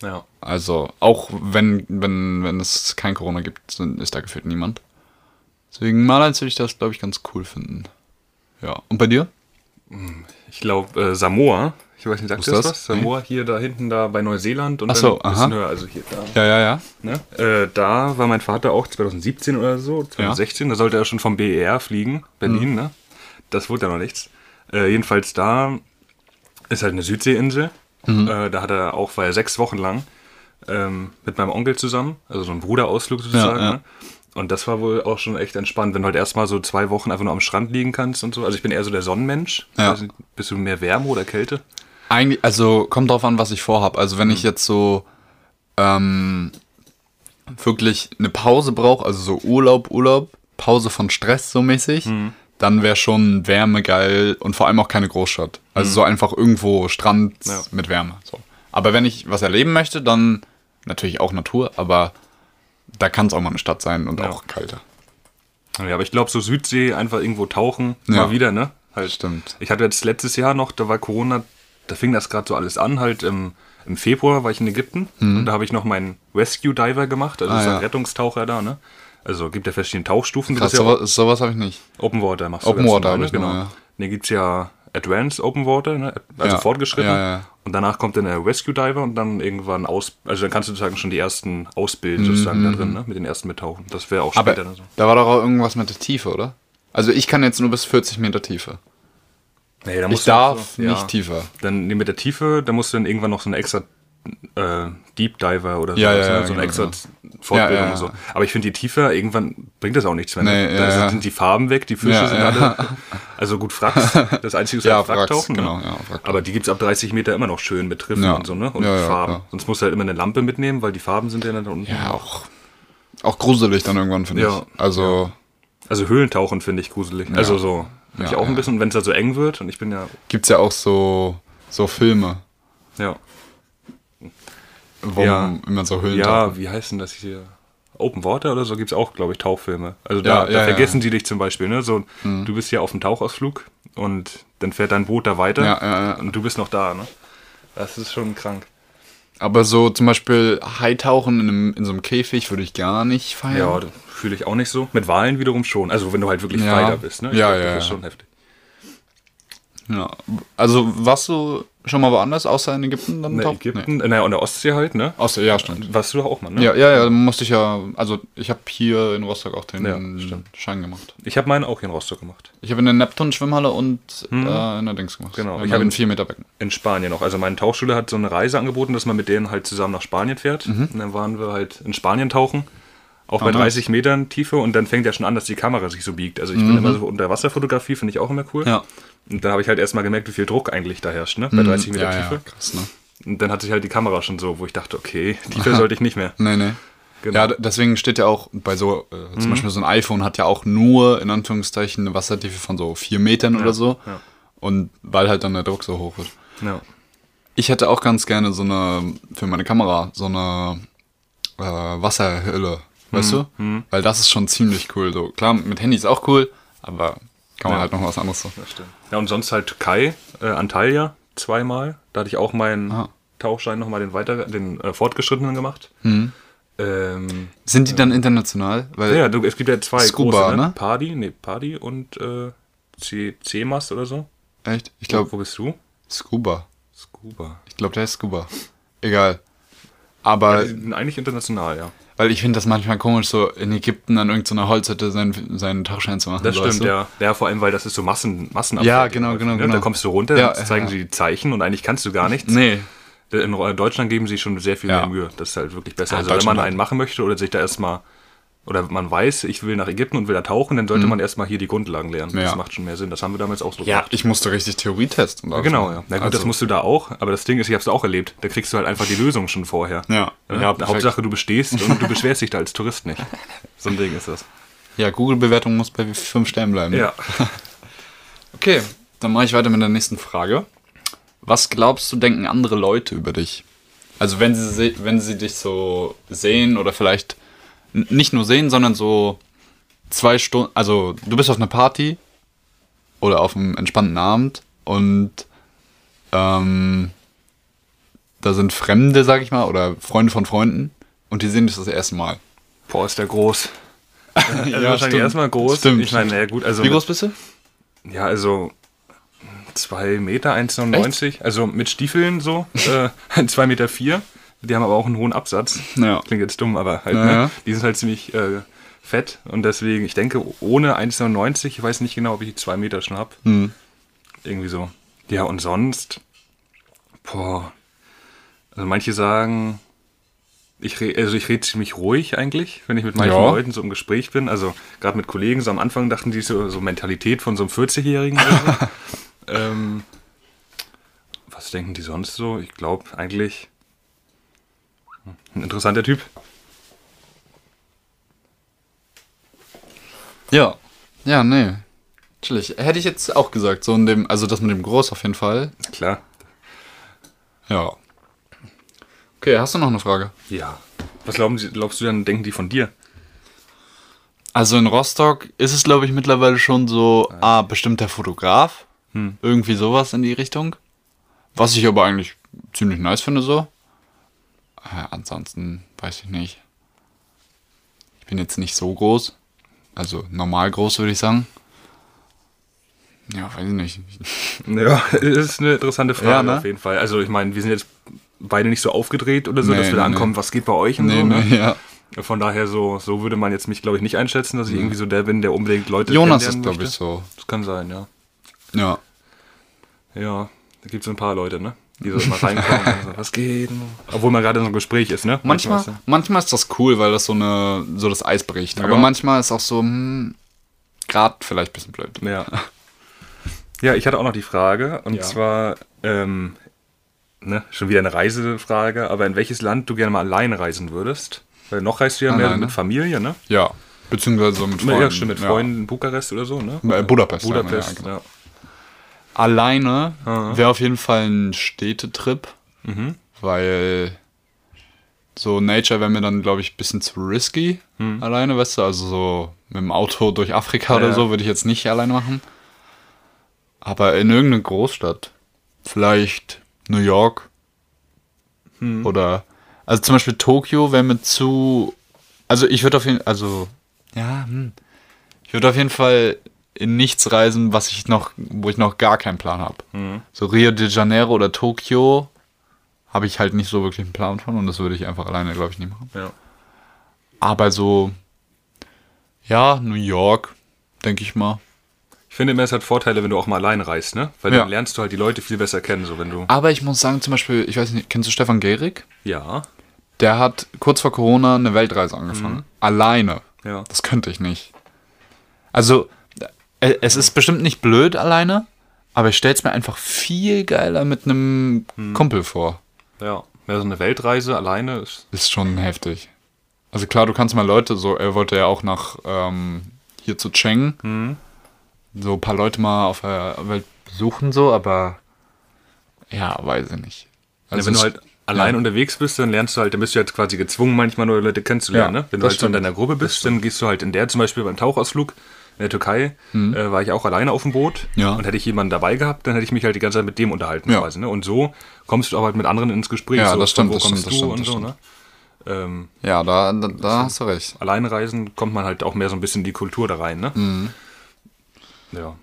Ja. Also auch wenn, wenn, wenn es kein Corona gibt, dann ist da gefühlt niemand. Deswegen mal eins würde ich das, glaube ich, ganz cool finden. Ja, und bei dir? Ich glaube, äh, Samoa. Ich weiß nicht, sagt das was? Samoa hier da hinten, da bei Neuseeland. Und Ach so, dann ein bisschen aha. höher, also hier da. Ja, ja, ja. Ne? Äh, da war mein Vater auch zwanzig siebzehn oder so, zwanzig sechzehn. Ja. Da sollte er schon vom B E R fliegen, Berlin, mhm. ne? Das wurde ja noch nichts. Äh, jedenfalls da ist halt eine Südseeinsel. Mhm. Äh, da hat er auch, war er sechs Wochen lang ähm, mit meinem Onkel zusammen. Also so ein Bruderausflug sozusagen, ja, ja. ne? Und das war wohl auch schon echt entspannt, wenn du halt erstmal so zwei Wochen einfach nur am Strand liegen kannst und so. Also ich bin eher so der Sonnenmensch. Ja. Also bist du mehr Wärme oder Kälte? Eigentlich, also kommt drauf an, was ich vorhab. Also wenn mhm. ich jetzt so ähm, wirklich eine Pause brauche, also so Urlaub, Urlaub, Pause von Stress so mäßig, mhm. dann wäre schon Wärme geil und vor allem auch keine Großstadt. Also mhm. so einfach irgendwo Strand ja. mit Wärme. So. Aber wenn ich was erleben möchte, dann natürlich auch Natur, aber... Da kann es auch mal eine Stadt sein und ja. auch kalter. Ja, aber ich glaube, so Südsee, einfach irgendwo tauchen, ja. mal wieder, ne? Halt. Stimmt. Ich hatte jetzt letztes Jahr noch, da war Corona, da fing das gerade so alles an, halt im, im Februar war ich in Ägypten mhm. und da habe ich noch meinen Rescue Diver gemacht, also ah, ist ja. ein Rettungstaucher da, ne? Also gibt ja verschiedene Tauchstufen. Krass, so, ja sowas habe ich nicht. Open Water machst Open du Water habe ich genau. Ne, ja. nee, gibt es ja Advanced Open Water, ne? also ja. fortgeschritten. Ja, ja. Und danach kommt dann der Rescue Diver und dann irgendwann aus, also dann kannst du sozusagen schon die ersten ausbilden sozusagen mm-hmm. da drin, ne? Mit den ersten mittauchen. Das wäre auch später. Aber dann so. Da war doch auch irgendwas mit der Tiefe, oder? Also ich kann jetzt nur bis vierzig Meter Tiefe. Nee, da musst ich du darf so, nicht ja. tiefer. Dann nee, mit der Tiefe, da musst du dann irgendwann noch so eine extra äh, Deep Diver oder so, ja, also, ja, so eine genau, extra genau. Fortbildung ja, ja. und so. Aber ich finde die Tiefe, irgendwann bringt das auch nichts mehr. Nee, da ja, sind ja. die Farben weg, die Fische ja, sind ja. alle. Also gut, Wracks, das Einzige ist ja, halt Wracktauchen. Genau, ne? ja, aber die gibt es ab dreißig Meter immer noch schön mit Triffen ja. und so, ne? Und ja, ja, Farben. Ja. Sonst musst du halt immer eine Lampe mitnehmen, weil die Farben sind ja dann unten. Ja, auch, auch gruselig dann irgendwann, finde ja. ich. Also, ja. also Höhlentauchen finde ich gruselig. Ja. Also so, ja, ich auch ja. ein bisschen, wenn es da so eng wird und ich bin ja... Gibt's ja auch so, so Filme. Ja. Warum ja. immer so Höhlen? Ja, wie heißt denn das hier? Open Water oder so gibt es auch, glaube ich, Tauchfilme. Also da, ja, da ja, vergessen ja. die dich zum Beispiel. Ne? So, mhm. Du bist hier auf dem Tauchausflug und dann fährt dein Boot da weiter ja, ja, ja. und du bist noch da. Ne? Das ist schon krank. Aber so zum Beispiel Haitauchen in, einem, in so einem Käfig würde ich gar nicht feiern. Ja, das fühle ich auch nicht so. Mit Walen wiederum schon. Also wenn du halt wirklich ja. frei da bist. Ne? Ja, glaub, ja, das ist schon heftig. Ja, also warst du schon mal woanders, außer in Ägypten? Dann in Ägypten, nee. naja, an der Ostsee halt, ne? Ostsee, ja, stimmt. Warst du da auch mal, ne? Ja, ja, ja, musste ich ja, also ich habe hier in Rostock auch den ja, Schein gemacht. Ich habe meinen auch hier in Rostock gemacht. Ich habe in der Neptun-Schwimmhalle und hm. äh, in der Dings gemacht. Genau. Ja, ich habe in vier Meter Becken. In Spanien auch, also meine Tauchschule hat so eine Reise angeboten, dass man mit denen halt zusammen nach Spanien fährt. Mhm. Und dann waren wir halt in Spanien tauchen. Auch bei dreißig Metern Tiefe und dann fängt ja schon an, dass die Kamera sich so biegt. Also ich mhm. bin immer so Unterwasserfotografie, finde ich auch immer cool. Ja. Und da habe ich halt erstmal gemerkt, wie viel Druck eigentlich da herrscht, ne? Bei dreißig Meter ja, Tiefe. Ja, krass, ne? Und dann hat sich halt die Kamera schon so, wo ich dachte, okay, tiefer sollte ich nicht mehr. Nee, nee. Genau. Ja, deswegen steht ja auch bei so, äh, zum mhm. Beispiel so ein iPhone hat ja auch nur, in Anführungszeichen, eine Wassertiefe von so vier Metern ja, oder so. Ja. Und weil halt dann der Druck so hoch ist. Ja. Ich hätte auch ganz gerne so eine, für meine Kamera, so eine äh, Wasserhülle. Weißt du? Mhm. Weil das ist schon ziemlich cool. So, klar, mit Handy ist auch cool, aber kann man ja. halt noch was anderes so. Ja, stimmt. Ja, und sonst halt Türkei, äh, Antalya zweimal. Da hatte ich auch meinen Aha. Tauchschein nochmal den, weiter, den äh, fortgeschrittenen gemacht. Mhm. Ähm, Sind die dann international? Weil ja, es gibt ja zwei Scuba, große, ne? ne? Party, ne, Party und äh, C-Mast oder so. Echt? Ich glaube. Wo bist du? Scuba. Scuba. Ich glaube, der ist Scuba. Egal. Aber. Ja, die sind eigentlich international, ja. Weil ich finde das manchmal komisch, so in Ägypten an irgendeiner Holzhütte seinen, seinen Tauchschein zu machen. Das stimmt, weißt du? Ja. Ja, vor allem, weil das ist so Massen, Massenabfall. Ja, genau, genau, genau. Und genau. Da kommst du runter, ja, dann zeigen ja. sie die Zeichen und eigentlich kannst du gar nichts. Nee. In Deutschland geben sie schon sehr viel ja. mehr Mühe. Das ist halt wirklich besser. Ja, also wenn man einen machen möchte oder sich da erstmal, oder man weiß, ich will nach Ägypten und will da tauchen, dann sollte mhm. man erstmal hier die Grundlagen lernen. Ja. Das macht schon mehr Sinn. Das haben wir damals auch so ja, gemacht. Ja, ich musste richtig Theorie testen. Ja, genau, ja. Na gut, also. Das musst du da auch. Aber das Ding ist, ich habe es auch erlebt, da kriegst du halt einfach die Lösung schon vorher. Ja. ja, ja Hauptsache, du bestehst und du beschwerst dich da als Tourist nicht. So ein Ding ist das. Ja, Google-Bewertung muss bei fünf Sternen bleiben. Ja. Okay, dann mache ich weiter mit der nächsten Frage. Was glaubst du, denken andere Leute über dich? Also wenn sie, se- wenn sie dich so sehen oder vielleicht n- nicht nur sehen, sondern so zwei Stunden... Also du bist auf einer Party oder auf einem entspannten Abend und ähm, da sind Fremde, sag ich mal, oder Freunde von Freunden und die sehen dich das erste Mal. Boah, ist der groß. Also ja, wahrscheinlich erstmal groß. Stimmt. Ich meine, naja, gut, also wie groß bist du? Ja, also... zwei Meter, eins neunundneunzig, also mit Stiefeln so, äh, zwei Meter vier. Die haben aber auch einen hohen Absatz. Ja. Klingt jetzt dumm, aber halt, naja. ne? Die sind halt ziemlich äh, fett und deswegen, ich denke, ohne eins neunundneunzig, ich weiß nicht genau, ob ich die zwei Meter schon hab. Mhm. Irgendwie so. Ja, und sonst, boah, also manche sagen, ich re- also ich rede ziemlich ruhig eigentlich, wenn ich mit manchen ja. Leuten so im Gespräch bin, also gerade mit Kollegen, so am Anfang dachten die so, so Mentalität von so einem vierzigjährigen oder so. Ähm, was denken die sonst so? Ich glaube eigentlich ein interessanter Typ. Ja, ja, nee. Natürlich. Hätte ich jetzt auch gesagt, so in dem, also das mit dem Groß auf jeden Fall. Klar. Ja. Okay, hast du noch eine Frage? Ja. Was glauben Sie, glaubst du denn, denken die von dir? Also in Rostock ist es, glaube ich, mittlerweile schon so, ja. ah, bestimmt der Fotograf. Hm. Irgendwie sowas in die Richtung. Was ich aber eigentlich ziemlich nice finde so. Ja, ansonsten weiß ich nicht. Ich bin jetzt nicht so groß. Also normal groß würde ich sagen. Ja, weiß ich nicht. Ja, ist eine interessante Frage ja, ne? auf jeden Fall. Also ich meine, wir sind jetzt beide nicht so aufgedreht oder so, nee, dass wir da ankommen, nee. Was geht bei euch und nee, so. Ne? Nee, ja. Von daher, so, so würde man jetzt mich, glaube ich, nicht einschätzen, dass ich irgendwie so der bin, der unbedingt Leute kennenlernen möchte. Jonas ist, glaube ich, so. Das kann sein, ja. Ja. Ja, da gibt es ein paar Leute, ne? Die so mal reinkommen und so, was geht? Obwohl man gerade in so einem Gespräch ist, ne? Manchmal, manchmal, manchmal ist das cool, weil das so eine so das Eis bricht. Ja. Aber manchmal ist auch so, hm, gerade vielleicht ein bisschen blöd. Ja. Ja, ich hatte auch noch die Frage, und ja. zwar, ähm, ne, schon wieder eine Reisefrage, aber in welches Land du gerne mal allein reisen würdest? Weil noch reist du ja mehr alleine. Mit Familie, ne? Ja, beziehungsweise mit Freunden. Ja, schon mit Freunden ja. in Bukarest oder so, ne? Oder Budapest. Budapest, ja. ja. Alleine wäre auf jeden Fall ein Städtetrip, mhm. weil so Nature wäre mir dann, glaube ich, ein bisschen zu risky mhm. alleine, weißt du, also so mit dem Auto durch Afrika ja, oder so würde ich jetzt nicht alleine machen, aber in irgendeine Großstadt, vielleicht New York mhm. oder, also zum Beispiel Tokio wäre mir zu, also ich würde auf jeden Fall, also, ja, hm. ich würde auf jeden Fall in nichts reisen, was ich noch, wo ich noch gar keinen Plan habe. Mhm. So Rio de Janeiro oder Tokio habe ich halt nicht so wirklich einen Plan von und das würde ich einfach alleine, glaube ich, nicht machen. Ja. Aber so, ja, New York, denke ich mal. Ich finde immer, es hat Vorteile, wenn du auch mal allein reist, ne? Weil ja. dann lernst du halt die Leute viel besser kennen, so wenn du... Aber ich muss sagen, zum Beispiel, ich weiß nicht, kennst du Stefan Gehrig? Ja. Der hat kurz vor Corona eine Weltreise angefangen. Mhm. Alleine. Ja. Das könnte ich nicht. Also... Es ist bestimmt nicht blöd alleine, aber ich stell's mir einfach viel geiler mit einem hm. Kumpel vor. Ja, ja, so eine Weltreise alleine ist... Ist schon heftig. Also klar, du kannst mal Leute so... Er wollte ja auch nach ähm, hier zu Cheng hm. so ein paar Leute mal auf der Welt besuchen, so, aber ja, weiß ich nicht. Also ja, wenn du halt allein ja. unterwegs bist, dann lernst du halt, dann bist du jetzt quasi gezwungen, manchmal neue Leute kennenzulernen, ja, ne? Wenn du halt so in deiner Gruppe bist, dann gehst du halt in der, zum Beispiel beim Tauchausflug, in der Türkei mhm. äh, war ich auch alleine auf dem Boot ja. und hätte ich jemanden dabei gehabt, dann hätte ich mich halt die ganze Zeit mit dem unterhalten. Ja. Quasi, ne? Und so kommst du auch halt mit anderen ins Gespräch. Ja, so, das stimmt, wo das kommst stimmt, du das stimmt, und das so. Ne? Ähm, ja, da, da, da hast du recht. Alleinreisen kommt man halt auch mehr so ein bisschen in die Kultur da rein, ne? Mhm. Ja.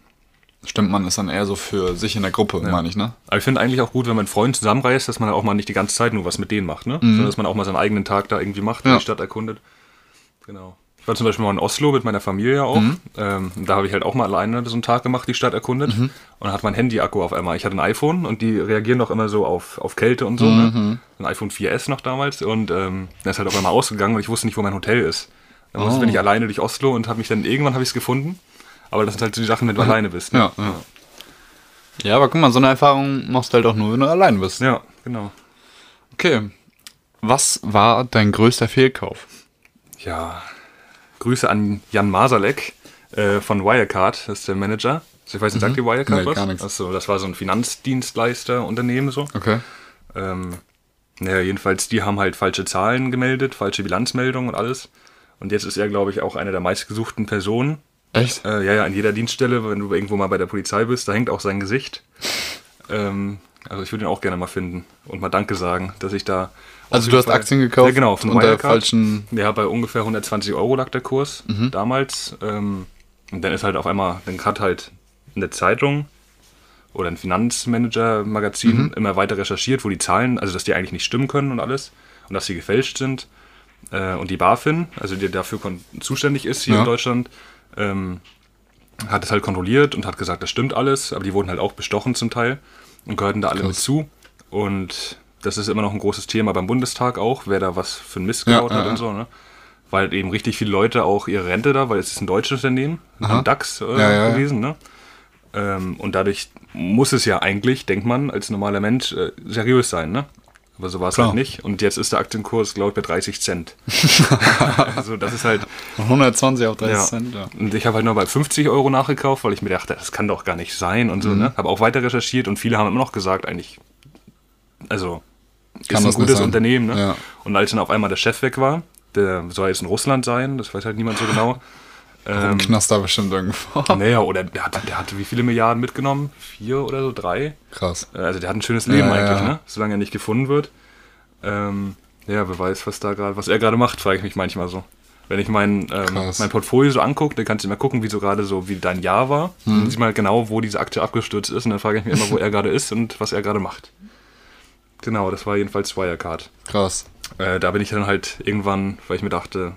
Stimmt, man ist dann eher so für sich in der Gruppe, ja. meine ich, ne? Aber ich finde eigentlich auch gut, wenn man mit Freunden zusammenreist, dass man auch mal nicht die ganze Zeit nur was mit denen macht, ne? Mhm. Sondern dass man auch mal seinen eigenen Tag da irgendwie macht, ja. die Stadt erkundet. Genau. Ich war zum Beispiel mal in Oslo mit meiner Familie auch. Mhm. Ähm, da habe ich halt auch mal alleine so einen Tag gemacht, die Stadt erkundet. Mhm. Und dann hat mein Handy-Akku auf einmal. Ich hatte ein iPhone und die reagieren doch immer so auf, auf Kälte und so. Mhm. Ne? Ein iPhone vier S noch damals. Und ähm, das ist halt auf einmal ausgegangen und ich wusste nicht, wo mein Hotel ist. Dann oh. bin ich alleine durch Oslo und habe mich dann, irgendwann habe ich es gefunden. Aber das sind halt so die Sachen, wenn du mhm. alleine bist. Ne? Ja, ja. ja, aber guck mal, so eine Erfahrung machst du halt auch nur, wenn du allein bist. Ja, genau. Okay. Was war dein größter Fehlkauf? Ja... Grüße an Jan Masalek äh, von Wirecard, das ist der Manager. Also ich weiß nicht, mhm. sagt die Wirecard nee, was? Gar nichts. Achso, das war so ein Finanzdienstleister-Unternehmen so. Okay. Ähm, naja, jedenfalls, die haben halt falsche Zahlen gemeldet, falsche Bilanzmeldungen und alles. Und jetzt ist er, glaube ich, auch eine der meistgesuchten Personen. Echt? Äh, ja, ja, an jeder Dienststelle, wenn du irgendwo mal bei der Polizei bist, da hängt auch sein Gesicht. ähm, also ich würde ihn auch gerne mal finden und mal Danke sagen, dass ich da... Also du hast Aktien gekauft? Ja, genau, von Wirecard. Falschen ja, bei ungefähr hundertzwanzig Euro lag der Kurs mhm. damals. Ähm, und dann ist halt auf einmal, dann hat halt eine Zeitung oder ein Finanzmanager-Magazin mhm. immer weiter recherchiert, wo die Zahlen, also dass die eigentlich nicht stimmen können und alles und dass sie gefälscht sind. Äh, und die BaFin, also die dafür zuständig ist hier ja. in Deutschland, ähm, hat es halt kontrolliert und hat gesagt, das stimmt alles, aber die wurden halt auch bestochen zum Teil und gehörten da alle mit zu. Und... Das ist immer noch ein großes Thema beim Bundestag auch, wer da was für ein Mist gebaut ja, hat ja, und so, ne? Weil eben richtig viele Leute auch ihre Rente da, weil es ist ein deutsches Unternehmen, ein DAX äh, ja, ja, gewesen, ne? Ähm, und dadurch muss es ja eigentlich, denkt man, als normaler Mensch äh, seriös sein, ne? Aber so war es halt nicht. Und jetzt ist der Aktienkurs, glaube ich, bei dreißig Cent. Also das ist halt... Von hundertzwanzig auf dreißig ja. Cent, ja. Und ich habe halt nur bei fünfzig Euro nachgekauft, weil ich mir dachte, das kann doch gar nicht sein und so, mhm. ne? Habe auch weiter recherchiert und viele haben immer noch gesagt, eigentlich, also... Kann ist ein gutes Unternehmen, ne? Ja. Und als dann auf einmal der Chef weg war, der soll jetzt in Russland sein, das weiß halt niemand so genau. Ähm, Knast da bestimmt irgendwo. Naja, oder der hatte, der hatte wie viele Milliarden mitgenommen? Vier oder so, drei? Krass. Also der hat ein schönes Leben ja, eigentlich, ja. ne? Solange er nicht gefunden wird. Ähm, ja, wer weiß, was da gerade, was er gerade macht, frage ich mich manchmal so. Wenn ich mein, ähm, mein Portfolio so angucke, dann kannst du immer gucken, wie so gerade so, wie dein Jahr war. Hm. Dann sieht man halt genau, wo diese Aktie abgestürzt ist und dann frage ich mich immer, wo er gerade ist und was er gerade macht. Genau, das war jedenfalls Wirecard. Krass. Äh, da bin ich dann halt irgendwann, weil ich mir dachte,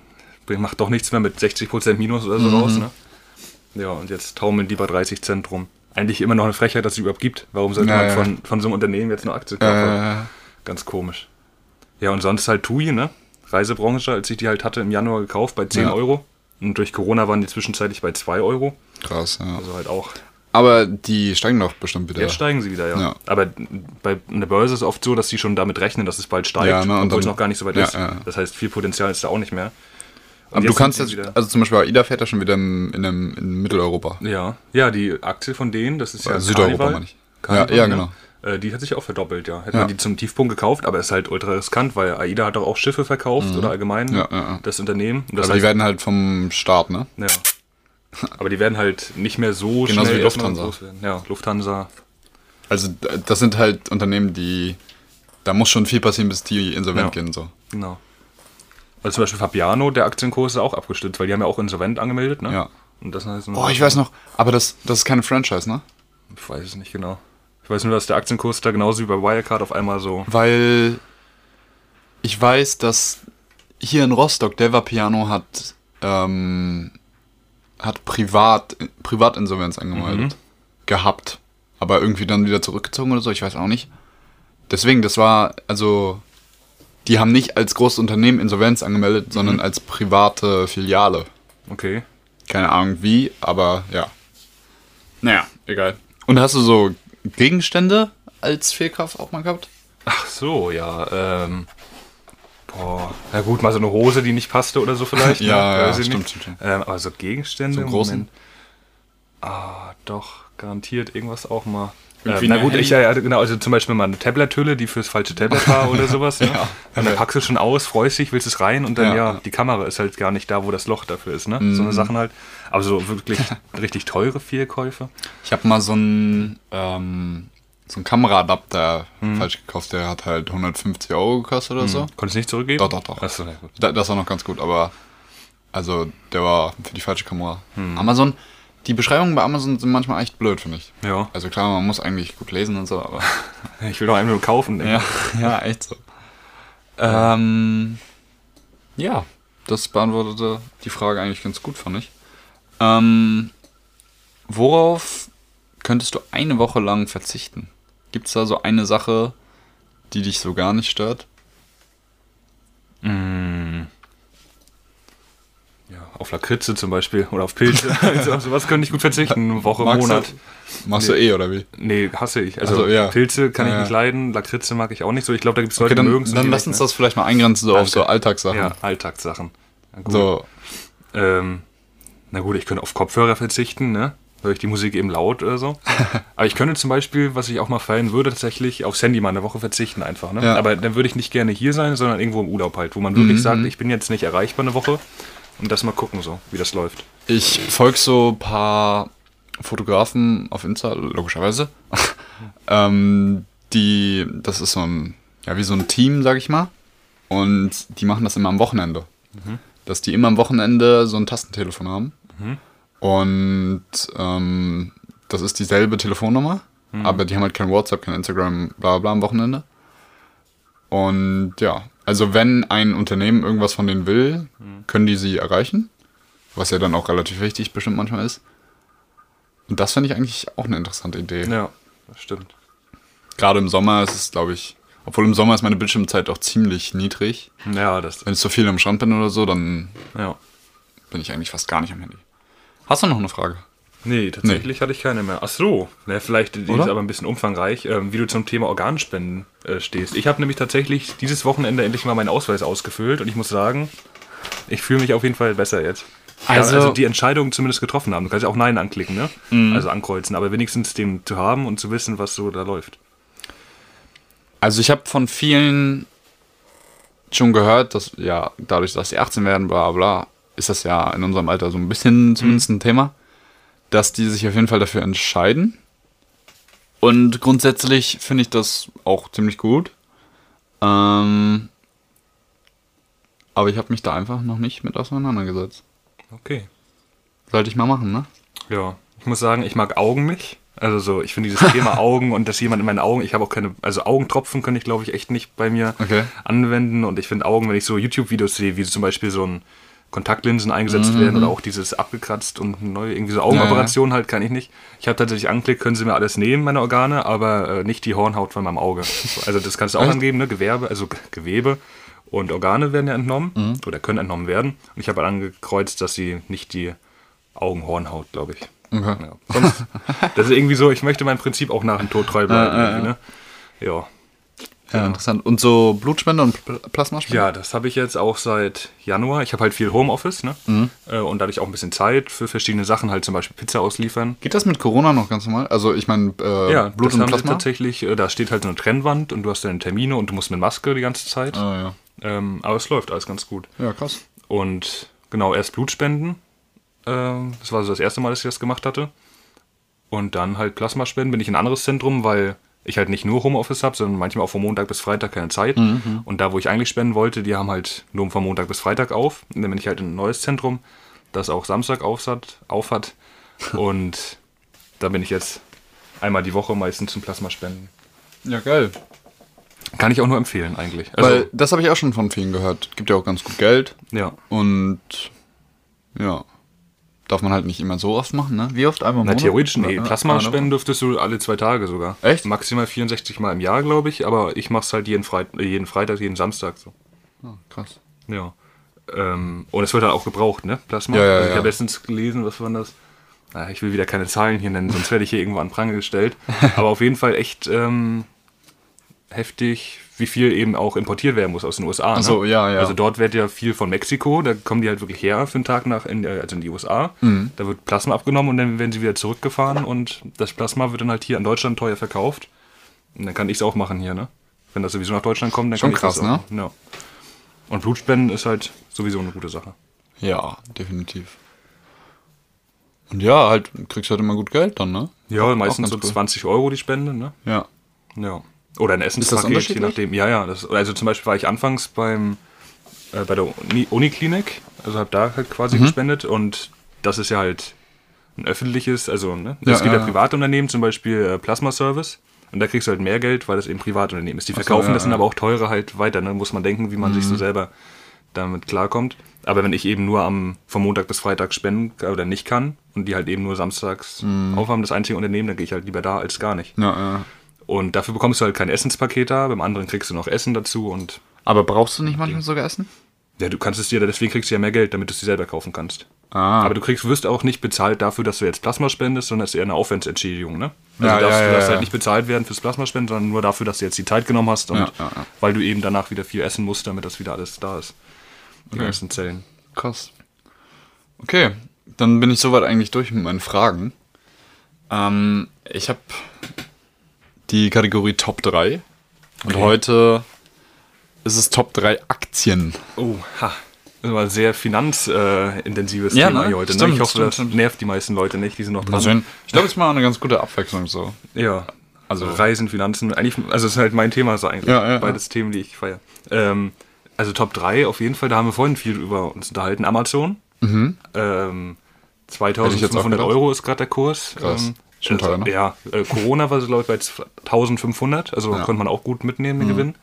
ich mach doch nichts mehr mit sechzig Prozent Minus oder so mhm. raus, ne? Ja, und jetzt taumeln die bei dreißig Cent rum. Eigentlich immer noch eine Frechheit, dass es die überhaupt gibt. Warum sollte ja, man ja. von, von so einem Unternehmen jetzt eine Aktie kaufen? Ja, ja, ja. Ganz komisch. Ja, und sonst halt T U I, ne? Reisebranche, als ich die halt hatte im Januar gekauft, bei zehn ja. Euro. Und durch Corona waren die zwischenzeitlich bei zwei Euro. Krass, ja. Also halt auch... Aber die steigen doch bestimmt wieder. Jetzt steigen sie wieder, ja. ja. Aber bei einer Börse ist es oft so, dass sie schon damit rechnen, dass es bald steigt, ja, ne? obwohl es noch gar nicht so weit ja, ist. Ja. Das heißt, viel Potenzial ist da auch nicht mehr. Und aber du kannst jetzt, also zum Beispiel AIDA fährt ja schon wieder in, in, einem, in Mitteleuropa. Ja, ja, die Aktie von denen, das ist ja Südeuropa, meine ich. Carnival, ja, ja, genau. Ne? Die hat sich auch verdoppelt, ja. Hätte ja. man die zum Tiefpunkt gekauft, aber ist halt ultra riskant, weil AIDA hat doch auch Schiffe verkauft mhm. oder allgemein ja, ja, ja. das Unternehmen. Das aber heißt, die werden halt vom Staat, ne? Ja. Aber die werden halt nicht mehr so genauso schnell wie Lufthansa. Ja, Lufthansa. Also das sind halt Unternehmen, die, da muss schon viel passieren, bis die insolvent ja. gehen. So. Genau. Also zum Beispiel Fabiano, der Aktienkurs ist auch abgestürzt, weil die haben ja auch insolvent angemeldet, ne? Ja. Und das heißt, oh, ich weiß noch, aber das, das ist keine Franchise, ne? Ich weiß es nicht genau. Ich weiß nur, dass der Aktienkurs da genauso wie bei Wirecard auf einmal so... Weil ich weiß, dass hier in Rostock, der Vapiano hat... Ähm, hat privat Privatinsolvenz angemeldet mhm. gehabt, aber irgendwie dann wieder zurückgezogen oder so, ich weiß auch nicht. Deswegen, das war, also die haben nicht als großes Unternehmen Insolvenz angemeldet, mhm. sondern als private Filiale. Okay. Keine Ahnung wie, aber ja. Naja, egal. Und hast du so Gegenstände als Fehlkauf auch mal gehabt? Ach so, ja, ähm... Oh, na gut, mal so eine Hose, die nicht passte oder so vielleicht. ja, ja, ja stimmt, stimmt. Ähm, aber so Gegenstände im Großen? Ah, doch, garantiert irgendwas auch mal. Äh, na gut, ich, ja, genau, also zum Beispiel mal eine Tablet-Hülle, die fürs falsche Tablet war oder sowas. Ne? ja. Und dann packst du schon aus, freust dich, willst es rein und dann, ja, ja, ja, die Kamera ist halt gar nicht da, wo das Loch dafür ist. Ne? Mhm. So eine Sachen halt. Aber so wirklich richtig teure Fehlkäufe. Ich habe mal so ein ähm, so einen Kameraadapter hm. falsch gekauft. Der hat halt hundertfünfzig Euro gekostet oder hm. so. Konntest du nicht zurückgeben? Doch, doch, doch. Ach so, ja, gut. Da, das war noch ganz gut, aber also der war für die falsche Kamera. Hm. Amazon, die Beschreibungen bei Amazon sind manchmal echt blöd, finde ich. Ja. Also klar, man muss eigentlich gut lesen und so, aber... ich will doch einfach nur kaufen. Ja, ja, echt so. Ähm, ja, das beantwortete die Frage eigentlich ganz gut, fand ich. Ähm, worauf könntest du eine Woche lang verzichten? Gibt es da so eine Sache, die dich so gar nicht stört? Mm. Ja, auf Lakritze zum Beispiel oder auf Pilze. Also, auf sowas könnte ich gut verzichten, eine Woche, Magst Monat. Du, machst nee. du eh, oder wie? Nee, hasse ich. Also, also ja. Pilze kann ja, ich nicht leiden, Lakritze mag ich auch nicht so. Ich glaube, da gibt es Leute, okay, dann, die mögen es. Dann lass uns das vielleicht mal eingrenzen, so Danke. auf so Alltagssachen. Ja, Alltagssachen. Na gut. So. Ähm, na gut, ich könnte auf Kopfhörer verzichten, ne? Höre ich die Musik eben laut oder so. Aber ich könnte zum Beispiel, was ich auch mal feiern würde, tatsächlich aufs Handy mal eine Woche verzichten einfach. Ne? Ja. Aber dann würde ich nicht gerne hier sein, sondern irgendwo im Urlaub halt, wo man wirklich mhm. sagt, ich bin jetzt nicht erreichbar eine Woche und das mal gucken so, wie das läuft. Ich folge so ein paar Fotografen auf Insta, logischerweise. ähm, die, das ist so ein, ja, wie so ein Team, sag ich mal. Und die machen das immer am Wochenende. Mhm. Dass die immer am Wochenende so ein Tastentelefon haben. Mhm. Und ähm, das ist dieselbe Telefonnummer, hm. aber die haben halt kein WhatsApp, kein Instagram, bla bla am Wochenende. Und ja, also wenn ein Unternehmen irgendwas von denen will, können die sie erreichen, was ja dann auch relativ wichtig bestimmt manchmal ist. Und das finde ich eigentlich auch eine interessante Idee. Ja, das stimmt. Gerade im Sommer ist es, glaube ich, obwohl im Sommer ist meine Bildschirmzeit auch ziemlich niedrig. Ja, das. Wenn ich zu viel am Strand bin oder so, dann ja. bin ich eigentlich fast gar nicht am Handy. Hast du noch eine Frage? Nee, tatsächlich nee. hatte ich keine mehr. Ach so, na, vielleicht die ist aber ein bisschen umfangreich, ähm, wie du zum Thema Organspenden äh, stehst. Ich habe nämlich tatsächlich dieses Wochenende endlich mal meinen Ausweis ausgefüllt und ich muss sagen, ich fühle mich auf jeden Fall besser jetzt. Also, ja, also die Entscheidung zumindest getroffen haben. Du kannst ja auch Nein anklicken, ne? Mhm. Also ankreuzen, aber wenigstens den zu haben und zu wissen, was so da läuft. Also ich habe von vielen schon gehört, dass ja dadurch, dass sie achtzehn werden, bla bla, ist das ja in unserem Alter so ein bisschen zumindest ein Thema, dass die sich auf jeden Fall dafür entscheiden. Und grundsätzlich finde ich das auch ziemlich gut. Ähm, aber ich habe mich da einfach noch nicht mit auseinandergesetzt. Okay. Sollte ich mal machen, ne? Ja, ich muss sagen, ich mag Augen nicht. Also so, ich finde dieses Thema Augen und dass jemand in meinen Augen, ich habe auch keine, also Augentropfen kann ich glaube ich echt nicht bei mir okay. anwenden. Und ich finde Augen, wenn ich so YouTube-Videos sehe, wie zum Beispiel so ein Kontaktlinsen eingesetzt mhm. werden oder auch dieses abgekratzt und neu irgendwie so Augenoperationen ja, ja. halt, kann ich nicht. Ich habe tatsächlich angeklickt, können sie mir alles nehmen, meine Organe, aber äh, nicht die Hornhaut von meinem Auge. Also das kannst du auch angeben, ne? Gewerbe, also Gewebe und Organe werden ja entnommen mhm. oder können entnommen werden. Und ich habe halt angekreuzt, dass sie nicht die Augenhornhaut, glaube ich. Okay. Ja. Sonst, das ist irgendwie so, ich möchte meinem Prinzip auch nach dem Tod treu bleiben. Äh, äh, ne? Ja. Ja, interessant. Und so Blutspende und Plasmaspende? Ja, das habe ich jetzt auch seit Januar. Ich habe halt viel Homeoffice, ne? Mhm. Und dadurch auch ein bisschen Zeit für verschiedene Sachen, halt zum Beispiel Pizza ausliefern. Geht das mit Corona noch ganz normal? Also ich meine, äh, ja, Blut das und haben Plasma? Ja, tatsächlich, da steht halt so eine Trennwand und du hast deine Termine und du musst mit Maske die ganze Zeit. Ah, ja. ähm, aber es läuft alles ganz gut. Ja, krass. Und genau, erst Blutspenden. Ähm, das war so das erste Mal, dass ich das gemacht hatte. Und dann halt Plasmaspenden. Bin ich in ein anderes Zentrum, weil... ich halt nicht nur Homeoffice habe, sondern manchmal auch von Montag bis Freitag keine Zeit. Mhm. Und da, wo ich eigentlich spenden wollte, die haben halt nur von Montag bis Freitag auf. Und dann bin ich halt in ein neues Zentrum, das auch Samstag auf hat. Auf hat. Und da bin ich jetzt einmal die Woche meistens zum Plasmaspenden. Ja, geil. Kann ich auch nur empfehlen eigentlich. Also, weil das habe ich auch schon von vielen gehört. Gibt ja auch ganz gut Geld. Ja. Und ja... darf man halt nicht immer so oft machen, ne? Wie oft? Einmal im Monat? Theoretisch, nee. Plasmaspenden dürftest du alle zwei Tage sogar. Echt? Maximal vierundsechzig Mal im Jahr, glaube ich. Aber ich mache es halt jeden, Freit- jeden Freitag, jeden Samstag so. Oh, krass. Ja. Ähm, und es wird halt auch gebraucht, ne? Plasma. Ja, ja, also ich ja. habe letztens gelesen, was war das? Na, ich will wieder keine Zahlen hier nennen, sonst werde ich hier irgendwo an Pranger gestellt. Aber auf jeden Fall echt ähm, heftig, wie viel eben auch importiert werden muss aus den U S A. Ne? Ach so, ja, ja. Also dort wird ja viel von Mexiko, da kommen die halt wirklich her für einen Tag nach, in, also in die U S A. Mhm. Da wird Plasma abgenommen und dann werden sie wieder zurückgefahren und das Plasma wird dann halt hier in Deutschland teuer verkauft. Und dann kann ich es auch machen hier, ne? Wenn das sowieso nach Deutschland kommt, dann schon kann krass, ich das auch. Ne? Ja. Und Blutspenden ist halt sowieso eine gute Sache. Ja, definitiv. Und ja, halt kriegst du halt immer gut Geld dann, ne? Ja, meistens so zwanzig Euro die Spende, ne? Ja. Ja. Oder ein Essenspaket, je nachdem. Ja, ja. Das, also zum Beispiel war ich anfangs beim, äh, bei der Uni, Uniklinik, also habe da halt quasi mhm. gespendet und das ist ja halt ein öffentliches, also ne? Es ja, gibt ja äh, Privatunternehmen, zum Beispiel äh, Plasma Service. Und da kriegst du halt mehr Geld, weil das eben Privatunternehmen ist. Die verkaufen so, ja, das sind ja. aber auch teurer halt weiter. Ne? Muss man denken, wie man mhm. sich so selber damit klarkommt. Aber wenn ich eben nur am vom Montag bis Freitag spenden oder nicht kann und die halt eben nur samstags mhm. aufhaben, das einzige Unternehmen, dann gehe ich halt lieber da als gar nicht. Ja, ja. Und dafür bekommst du halt kein Essenspaket da. Beim anderen kriegst du noch Essen dazu. Und aber brauchst du nicht manchmal sogar Essen? Ja, du kannst es dir, deswegen kriegst du ja mehr Geld, damit du es dir selber kaufen kannst. Ah. Aber du kriegst, wirst auch nicht bezahlt dafür, dass du jetzt Plasma spendest, sondern es ist eher eine Aufwandsentschädigung, ne? Also ja, du darfst, ja, ja, du darfst ja. halt nicht bezahlt werden fürs Plasmaspenden, sondern nur dafür, dass du jetzt die Zeit genommen hast und ja, ja, ja. weil du eben danach wieder viel essen musst, damit das wieder alles da ist. Die okay. ganzen Zellen. Krass. Okay, dann bin ich soweit eigentlich durch mit meinen Fragen. Ähm, ich habe die Kategorie Top drei und okay. heute ist es Top drei Aktien. Oh, ha. Das war ein sehr finanzintensives äh, ja, Thema ne? heute. Stimmt, ne? Ich hoffe, stimmt, das stimmt. nervt die meisten Leute nicht. Die sind noch dran. Schön. Ich glaube, es ist mal eine ganz gute Abwechslung so. Ja, also Reisen, Finanzen. Eigentlich, also es ist halt mein Thema so eigentlich. Ja, ja, Beides ja. Themen, die ich feiere. Ähm, also Top drei auf jeden Fall. Da haben wir vorhin viel über uns unterhalten. Amazon. Mhm. Ähm, zweitausendfünfhundert Euro ist gerade der Kurs. Krass. Ähm, Schon teuer, ne? Ja, äh, Corona war so, glaube ich, bei eintausendfünfhundert. Also ja. konnte man auch gut mitnehmen, den mhm. Gewinn.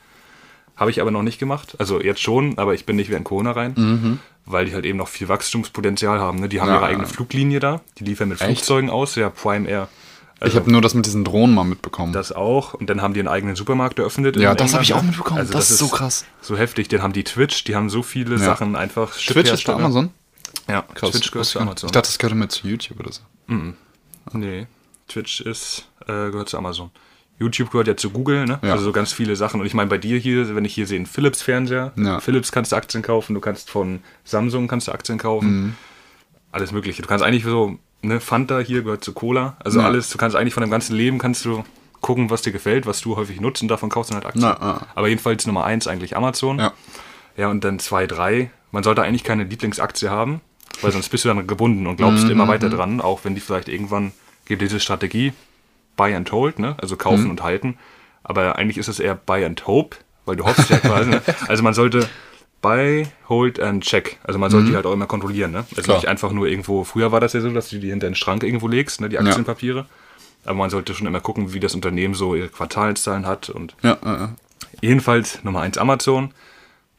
Habe ich aber noch nicht gemacht. Also jetzt schon, aber ich bin nicht wieder in Corona rein, mhm. weil die halt eben noch viel Wachstumspotenzial haben. Ne? Die haben ja, ihre eigene Fluglinie da. Die liefern mit echt? Flugzeugen aus, ja, Prime Air. Also ich habe nur das mit diesen Drohnen mal mitbekommen. Das auch. Und dann haben die einen eigenen Supermarkt eröffnet. Ja, das habe ich auch mitbekommen. Also das, das ist so krass. So heftig. Dann haben die Twitch, die haben so viele ja. Sachen einfach. Twitch ist bei Amazon? Ja, krass. Twitch gehört zu Amazon. Ich dachte, das gehört immer zu YouTube oder so. Mhm. Nee, Twitch ist, äh, gehört zu Amazon. YouTube gehört ja zu Google, ne? Ja. Also so ganz viele Sachen. Und ich meine, bei dir hier, wenn ich hier sehe, einen Philips-Fernseher. Ja. Philips kannst du Aktien kaufen, du kannst von Samsung kannst du Aktien kaufen. Mhm. Alles Mögliche. Du kannst eigentlich so, ne, Fanta hier gehört zu Cola. Also ja. alles, du kannst eigentlich von deinem ganzen Leben, kannst du gucken, was dir gefällt, was du häufig nutzt und davon kaufst du halt Aktien. Na, na. Aber jedenfalls Nummer eins eigentlich Amazon. Ja, ja und dann zwei, drei. Man sollte eigentlich keine Lieblingsaktie haben, weil sonst bist du dann gebunden und glaubst mhm. immer weiter dran, auch wenn die vielleicht irgendwann, gibt diese Strategie, Buy and Hold, ne? Also kaufen mhm. und halten. Aber eigentlich ist es eher Buy and Hope, weil du hoffst ja quasi. Ne? Also man sollte Buy, Hold and Check. Also man sollte mhm. die halt auch immer kontrollieren. Ne? Also Klar. nicht einfach nur irgendwo, früher war das ja so, dass du die hinter den Schrank irgendwo legst, ne? Die Aktienpapiere. Ja. Aber man sollte schon immer gucken, wie das Unternehmen so ihre Quartalszahlen hat. Und ja, ja, ja. Jedenfalls Nummer eins Amazon,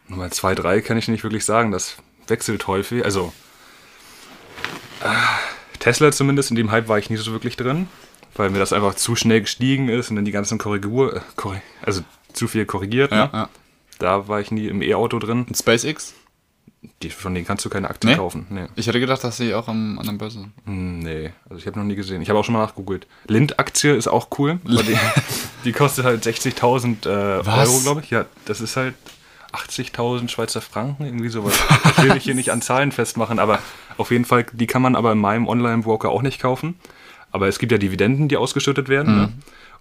Nummer zwei, drei kann ich nicht wirklich sagen. Das wechselt häufig. Also äh, Tesla zumindest, in dem Hype war ich nicht so wirklich drin. Weil mir das einfach zu schnell gestiegen ist und dann die ganzen Korrektur, also zu viel korrigiert. Ja, ne? ja. Da war ich nie im E-Auto drin. Und SpaceX? Die, von denen kannst du keine Aktien nee? kaufen. Nee. Ich hätte gedacht, dass sie auch am anderen Börse sind. Nee, also ich habe noch nie gesehen. Ich habe auch schon mal nachgegoogelt. Lind-Aktie ist auch cool. Die, die kostet halt sechzigtausend äh, Euro, glaube ich. Ja, das ist halt achtzigtausend Schweizer Franken, irgendwie sowas. Ich will mich hier nicht an Zahlen festmachen, aber auf jeden Fall, die kann man aber in meinem Online-Broker auch nicht kaufen. Aber es gibt ja Dividenden, die ausgeschüttet werden. Mhm. Ne?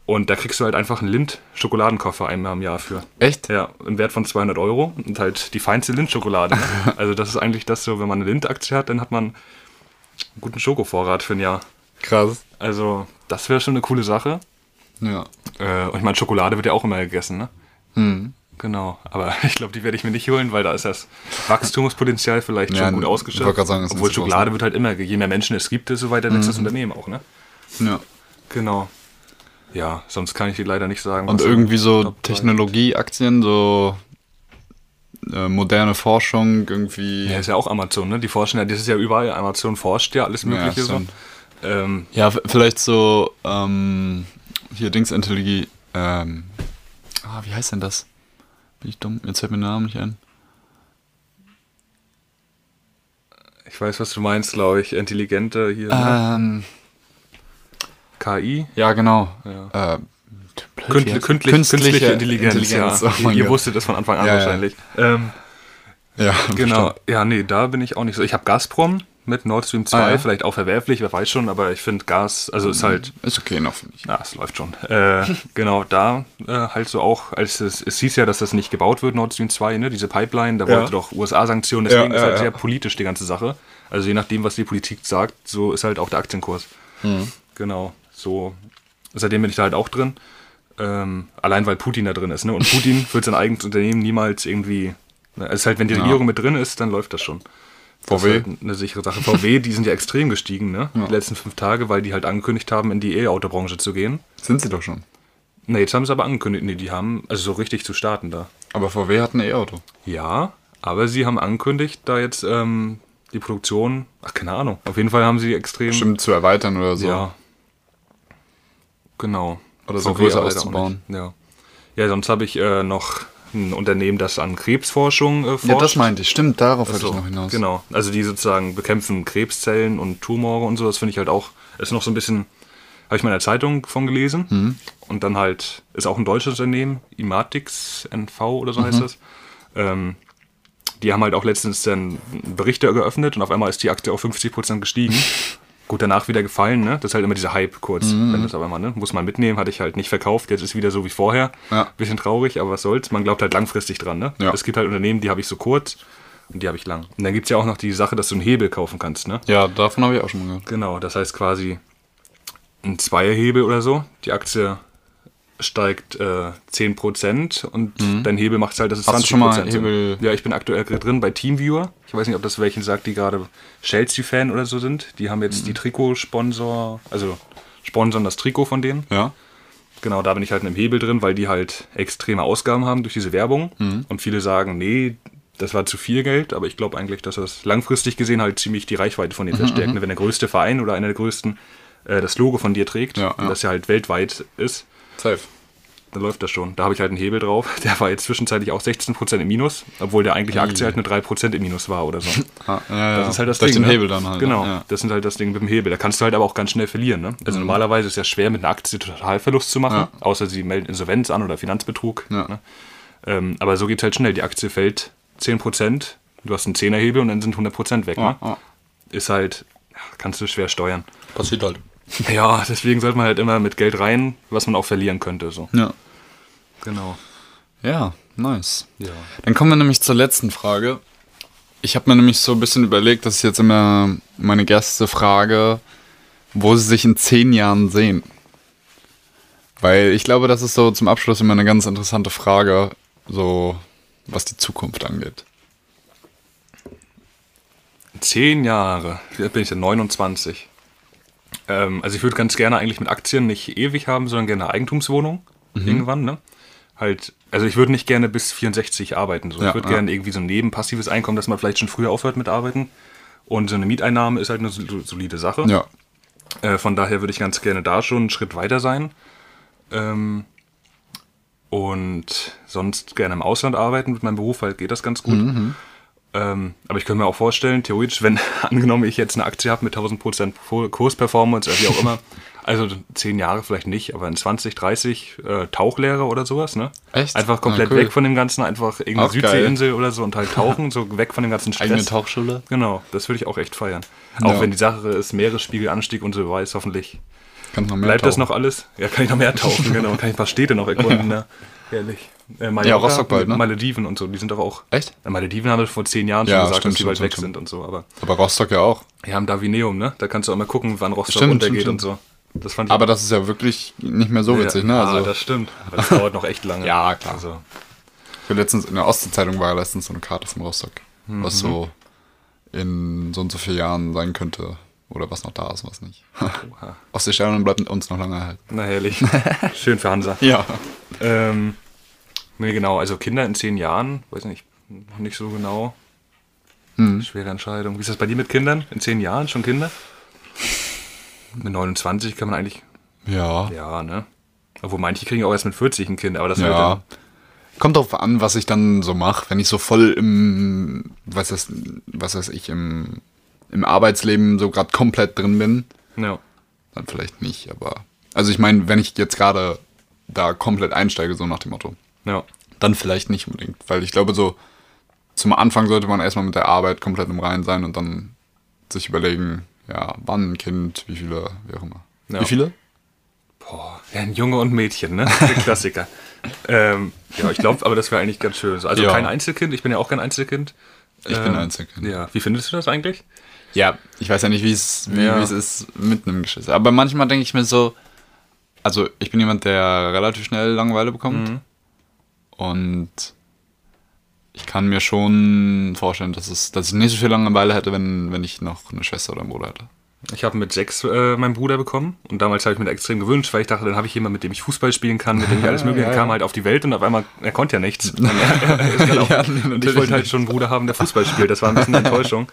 Und da kriegst du halt einfach einen Lindt-Schokoladenkoffer einmal im Jahr für. Echt? Ja, im Wert von zweihundert Euro. Und halt die feinste Lindt-Schokolade. Ne? Also das ist eigentlich das so, wenn man eine Lindt-Aktie hat, dann hat man einen guten Schokovorrat für ein Jahr. Krass. Also das wäre schon eine coole Sache. Ja. Äh, und ich meine, Schokolade wird ja auch immer gegessen, ne? Mhm. Genau. Aber ich glaube, die werde ich mir nicht holen, weil da ist das Wachstumspotenzial vielleicht ja, schon gut ausgeschöpft. Ich sagen, obwohl Schokolade so wird halt immer, je mehr Menschen es gibt, desto weiter wächst mhm. das Unternehmen auch, ne? Ja. Genau. Ja, sonst kann ich dir leider nicht sagen. Und irgendwie so Technologieaktien, so äh, moderne Forschung, irgendwie. Ja, ist ja auch Amazon, ne? Die forschen ja, das ist ja überall. Amazon forscht ja alles Mögliche. Ja, so. ähm, ja vielleicht so ähm, hier Dingsintelligie. Ähm, ah, wie heißt denn das? Bin ich dumm? Jetzt fällt mir der Name nicht ein. Ich weiß, was du meinst, glaube ich. Intelligente hier. Ähm. Ne? K I? Ja, genau. Ja. Äh, Künstliche, künstliche, künstliche Intelligenz, Intelligenz ja. Oh, ihr wusstet das von Anfang an ja, wahrscheinlich. Ja, ähm, ja genau. Bestimmt. Ja, nee, da bin ich auch nicht so. Ich habe Gazprom mit Nord Stream zwei, ah, ja. vielleicht auch verwerflich, wer weiß schon, aber ich finde Gas, also ist halt... Ist okay noch für mich. Ja, es läuft schon. Äh, genau, da äh, halt so auch, als es, es hieß ja, dass das nicht gebaut wird, Nord Stream zwei, ne, diese Pipeline, da ja. wollte doch U S A-Sanktionen, deswegen ja, ja, ist halt ja. sehr politisch die ganze Sache. Also je nachdem, was die Politik sagt, so ist halt auch der Aktienkurs. Mhm. Genau. So, seitdem bin ich da halt auch drin. Ähm, allein weil Putin da drin ist, ne? Und Putin wird sein eigenes Unternehmen niemals irgendwie. Ne? Es ist halt, wenn die ja. Regierung mit drin ist, dann läuft das schon. Das V W, ist halt eine sichere Sache. V W, die sind ja extrem gestiegen, ne? Ja. Die letzten fünf Tage, weil die halt angekündigt haben, in die E-Auto-Branche zu gehen. Sind sie doch schon. Ne, jetzt haben sie aber angekündigt, ne, die haben, also so richtig zu starten da. Aber V W hat ein E-Auto. Ja, aber sie haben angekündigt, da jetzt ähm, die Produktion, ach, keine Ahnung, auf jeden Fall haben sie extrem... Bestimmt zu erweitern oder so. Ja. Genau. Oder so größer auszubauen. Ja. Ja, sonst habe ich äh, noch ein Unternehmen, das an Krebsforschung äh, forscht. Ja, das meinte ich, stimmt, darauf wollte ich noch hinaus. Genau, also die sozusagen bekämpfen Krebszellen und Tumore und so, das finde ich halt auch, ist noch so ein bisschen... Habe ich mal in der Zeitung von gelesen. Mhm. Und dann halt, ist auch ein deutsches Unternehmen, Imatix N V oder so mhm. heißt das. Ähm, die haben halt auch letztens dann Berichte geöffnet und auf einmal ist die Aktie auf fünfzig Prozent gestiegen. Gut, danach wieder gefallen, ne? Das ist halt immer dieser Hype kurz. Mhm. Wenn das aber mal, ne? Muss man mitnehmen, hatte ich halt nicht verkauft. Jetzt ist wieder so wie vorher. Ja. Bisschen traurig, aber was soll's. Man glaubt halt langfristig dran, ne? Ja. Es gibt halt Unternehmen, die habe ich so kurz und die habe ich lang. Und dann gibt es ja auch noch die Sache, dass du einen Hebel kaufen kannst, ne? Ja, davon habe ich auch schon mal gehört. Genau, das heißt quasi... Ein Zweierhebel oder so, die Aktie steigt äh, zehn Prozent und mhm. dein Hebel macht es halt, dass es zwanzig Prozent. Hast du schon mal einen Hebel? Ja, ich bin aktuell drin bei Teamviewer. Ich weiß nicht, ob das welchen sagt, die gerade Chelsea-Fan oder so sind. Die haben jetzt mhm. die Trikotsponsor, also sponsern das Trikot von denen. Ja. Genau, da bin ich halt in einem Hebel drin, weil die halt extreme Ausgaben haben durch diese Werbung. Mhm. Und viele sagen, nee, das war zu viel Geld, aber ich glaube eigentlich, dass das langfristig gesehen halt ziemlich die Reichweite von denen mhm, verstärkt. Mhm. Wenn der größte Verein oder einer der größten das Logo von dir trägt, ja, ja. das ja halt weltweit ist. Safe. Dann läuft das schon. Da habe ich halt einen Hebel drauf. Der war jetzt zwischenzeitlich auch sechzehn Prozent im Minus, obwohl der eigentliche Aktie halt nur drei Prozent im Minus war oder so. ah, ja, das ja. ist halt das Durch Ding. Den ne? Hebel dann halt. Genau, ja. das sind halt das Ding mit dem Hebel. Da kannst du halt aber auch ganz schnell verlieren. Ne? Also mhm. normalerweise ist es ja schwer, mit einer Aktie Totalverlust zu machen, ja. außer sie melden Insolvenz an oder Finanzbetrug. Ja. Ne? Ähm, aber so geht es halt schnell. Die Aktie fällt zehn Prozent, du hast einen Zehner-Hebel und dann sind hundert Prozent weg. Ja, ne? ja. Ist halt, kannst du schwer steuern. Passiert halt. Ja, deswegen sollte man halt immer mit Geld rein, was man auch verlieren könnte. So. Ja. Genau. Ja, nice. Ja. Dann kommen wir nämlich zur letzten Frage. Ich habe mir nämlich so ein bisschen überlegt, dass ich jetzt immer meine Gäste frage, wo sie sich in zehn Jahren sehen. Weil ich glaube, das ist so zum Abschluss immer eine ganz interessante Frage, so was die Zukunft angeht. Zehn Jahre. Jetzt bin ich ja neunundzwanzig. Also ich würde ganz gerne eigentlich mit Aktien nicht ewig haben, sondern gerne eine Eigentumswohnung mhm. irgendwann. Ne? Halt, also ich würde nicht gerne bis vierundsechzig arbeiten. So. Ja, ich würde ja. gerne irgendwie so ein nebenpassives Einkommen, dass man vielleicht schon früher aufhört mit Arbeiten. Und so eine Mieteinnahme ist halt eine solide Sache. Ja. Äh, von daher würde ich ganz gerne da schon einen Schritt weiter sein. Ähm, und sonst gerne im Ausland arbeiten. Mit meinem Beruf halt geht das ganz gut. Mhm. Ähm, aber ich könnte mir auch vorstellen, theoretisch, wenn angenommen ich jetzt eine Aktie habe mit tausend Prozent Kursperformance oder wie auch immer, also zehn Jahre vielleicht nicht, aber in zwanzig, dreißig äh, Tauchlehre oder sowas, ne? Echt? Einfach komplett Na, cool. weg von dem Ganzen, einfach irgendeine auch Südseeinsel geil. Oder so und halt tauchen, so weg von dem ganzen Stress. Eigene Tauchschule? Genau, das würde ich auch echt feiern. Ja. Auch wenn die Sache ist, Meeresspiegelanstieg und so weiß, hoffentlich kann noch mehr bleibt tauchen. Das noch alles? Ja, kann ich noch mehr tauchen, genau. Kann ich ein paar Städte noch erkunden, ne? Ehrlich. Äh, Mallorca, ja, Rostock bald, ne? Malediven und so, die sind doch auch... Echt? Äh, Malediven haben wir vor zehn Jahren schon ja, gesagt, stimmt, dass die bald weg stimmt. sind und so, aber... Aber Rostock ja auch. Ja, im Davineum, ne? Da kannst du auch mal gucken, wann Rostock stimmt, runtergeht stimmt, stimmt. und so. Das fand ich aber auch. Das ist ja wirklich nicht mehr so witzig, ja, ne? Also, ja, das stimmt. Aber das dauert noch echt lange. Ja, klar. Also. Für letztens, in der Ostzeitung war ja letztens so eine Karte von Rostock, mhm. was so in so und so vielen Jahren sein könnte oder was noch da ist, was nicht. Oha. Ostseestern bleibt uns noch lange erhalten. Na, herrlich. Schön für Hansa. Ja. Ähm... Nee, genau, also Kinder in zehn Jahren, weiß nicht, noch nicht so genau. Mhm. Schwere Entscheidung. Wie ist das bei dir mit Kindern? In zehn Jahren schon Kinder? Mit neunundzwanzig kann man eigentlich... Ja. Ja, ne? Obwohl manche kriegen auch erst mit vierzig ein Kind, aber das ja. wird dann... Kommt drauf an, was ich dann so mache, wenn ich so voll im, was weiß, was weiß ich, im, im Arbeitsleben so gerade komplett drin bin. Ja. Dann vielleicht nicht, aber... Also ich meine, wenn ich jetzt gerade da komplett einsteige, so nach dem Motto. Ja. Dann vielleicht nicht unbedingt, weil ich glaube so, zum Anfang sollte man erstmal mit der Arbeit komplett im Reinen sein und dann sich überlegen, ja, wann ein Kind, wie viele, wie auch immer. Ja. Wie viele? Boah, ja, ein Junge und Mädchen, ne? Der Klassiker. ähm, ja, ich glaube, aber das wäre eigentlich ganz schön. Also ja. kein Einzelkind, ich bin ja auch kein Einzelkind. Ich ähm, bin Einzelkind. Ja, wie findest du das eigentlich? Ja, ich weiß ja nicht, wie es, wie, ja. wie es ist mit einem Geschwister. Aber manchmal denke ich mir so, also ich bin jemand, der relativ schnell Langeweile bekommt. Mhm. Und ich kann mir schon vorstellen, dass, es, dass ich nicht so viel Langeweile hätte, wenn, wenn ich noch eine Schwester oder einen Bruder hätte. Ich habe mit Jax äh, meinen Bruder bekommen und damals habe ich mir das extrem gewünscht, weil ich dachte, dann habe ich jemanden, mit dem ich Fußball spielen kann, mit dem ich alles mögliche, ja, ja. kam halt auf die Welt und auf einmal, er konnte ja nichts. Und, er, er ja, und ich wollte halt schon einen Bruder haben, der Fußball spielt, das war ein bisschen eine Enttäuschung.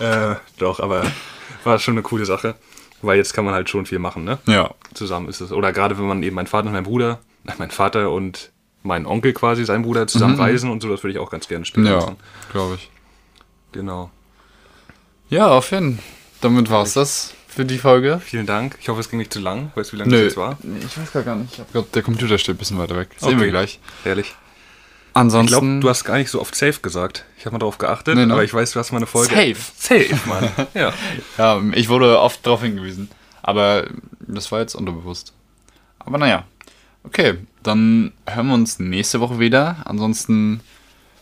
äh, doch, aber war schon eine coole Sache, weil jetzt kann man halt schon viel machen, ne? Ja. Zusammen ist es, oder gerade wenn man eben mein Vater und mein Bruder, äh, mein Vater und mein Onkel quasi, sein Bruder, zusammen mhm. reisen und so, das würde ich auch ganz gerne spielen. Ja, glaube ich. Genau. Ja, auf jeden Fall. Damit war es das für die Folge. Vielen Dank. Ich hoffe, es ging nicht zu lang. Weißt du, wie lange Nö. es jetzt war? Ich weiß gar nicht. Ich glaube, der Computer steht ein bisschen weiter weg. Okay. Sehen wir gleich. Ehrlich. Ansonsten... Ich glaube, du hast gar nicht so oft safe gesagt. Ich habe mal darauf geachtet, nee, ne? aber ich weiß, du hast mal eine Folge... Safe. Safe, Mann. ja. ja, ich wurde oft darauf hingewiesen. Aber das war jetzt unterbewusst. Aber naja. Okay, dann hören wir uns nächste Woche wieder. Ansonsten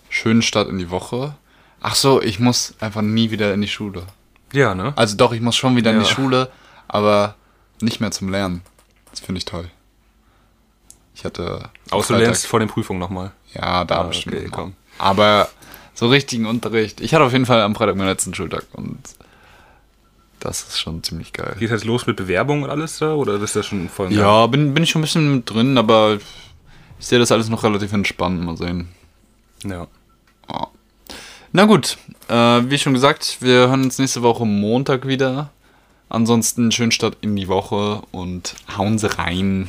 schönen Start in die Woche. Ach so, ich muss einfach nie wieder in die Schule. Ja, ne? Also doch, ich muss schon wieder ja. in die Schule, aber nicht mehr zum Lernen. Das finde ich toll. Ich hatte... Außer du lernst vor den Prüfungen nochmal. Ja, da ah, bestimmt. Okay, komm. Aber so richtigen Unterricht. Ich hatte auf jeden Fall am Freitag meinen letzten Schultag und das ist schon ziemlich geil. Geht jetzt los mit Bewerbung und alles da? Oder ist das schon voll... Ja, bin, bin ich schon ein bisschen mit drin, aber ich sehe das alles noch relativ entspannt. Mal sehen. Ja. Oh. Na gut, äh, wie schon gesagt, wir hören uns nächste Woche Montag wieder. Ansonsten schönen Start in die Woche und hauen Sie rein.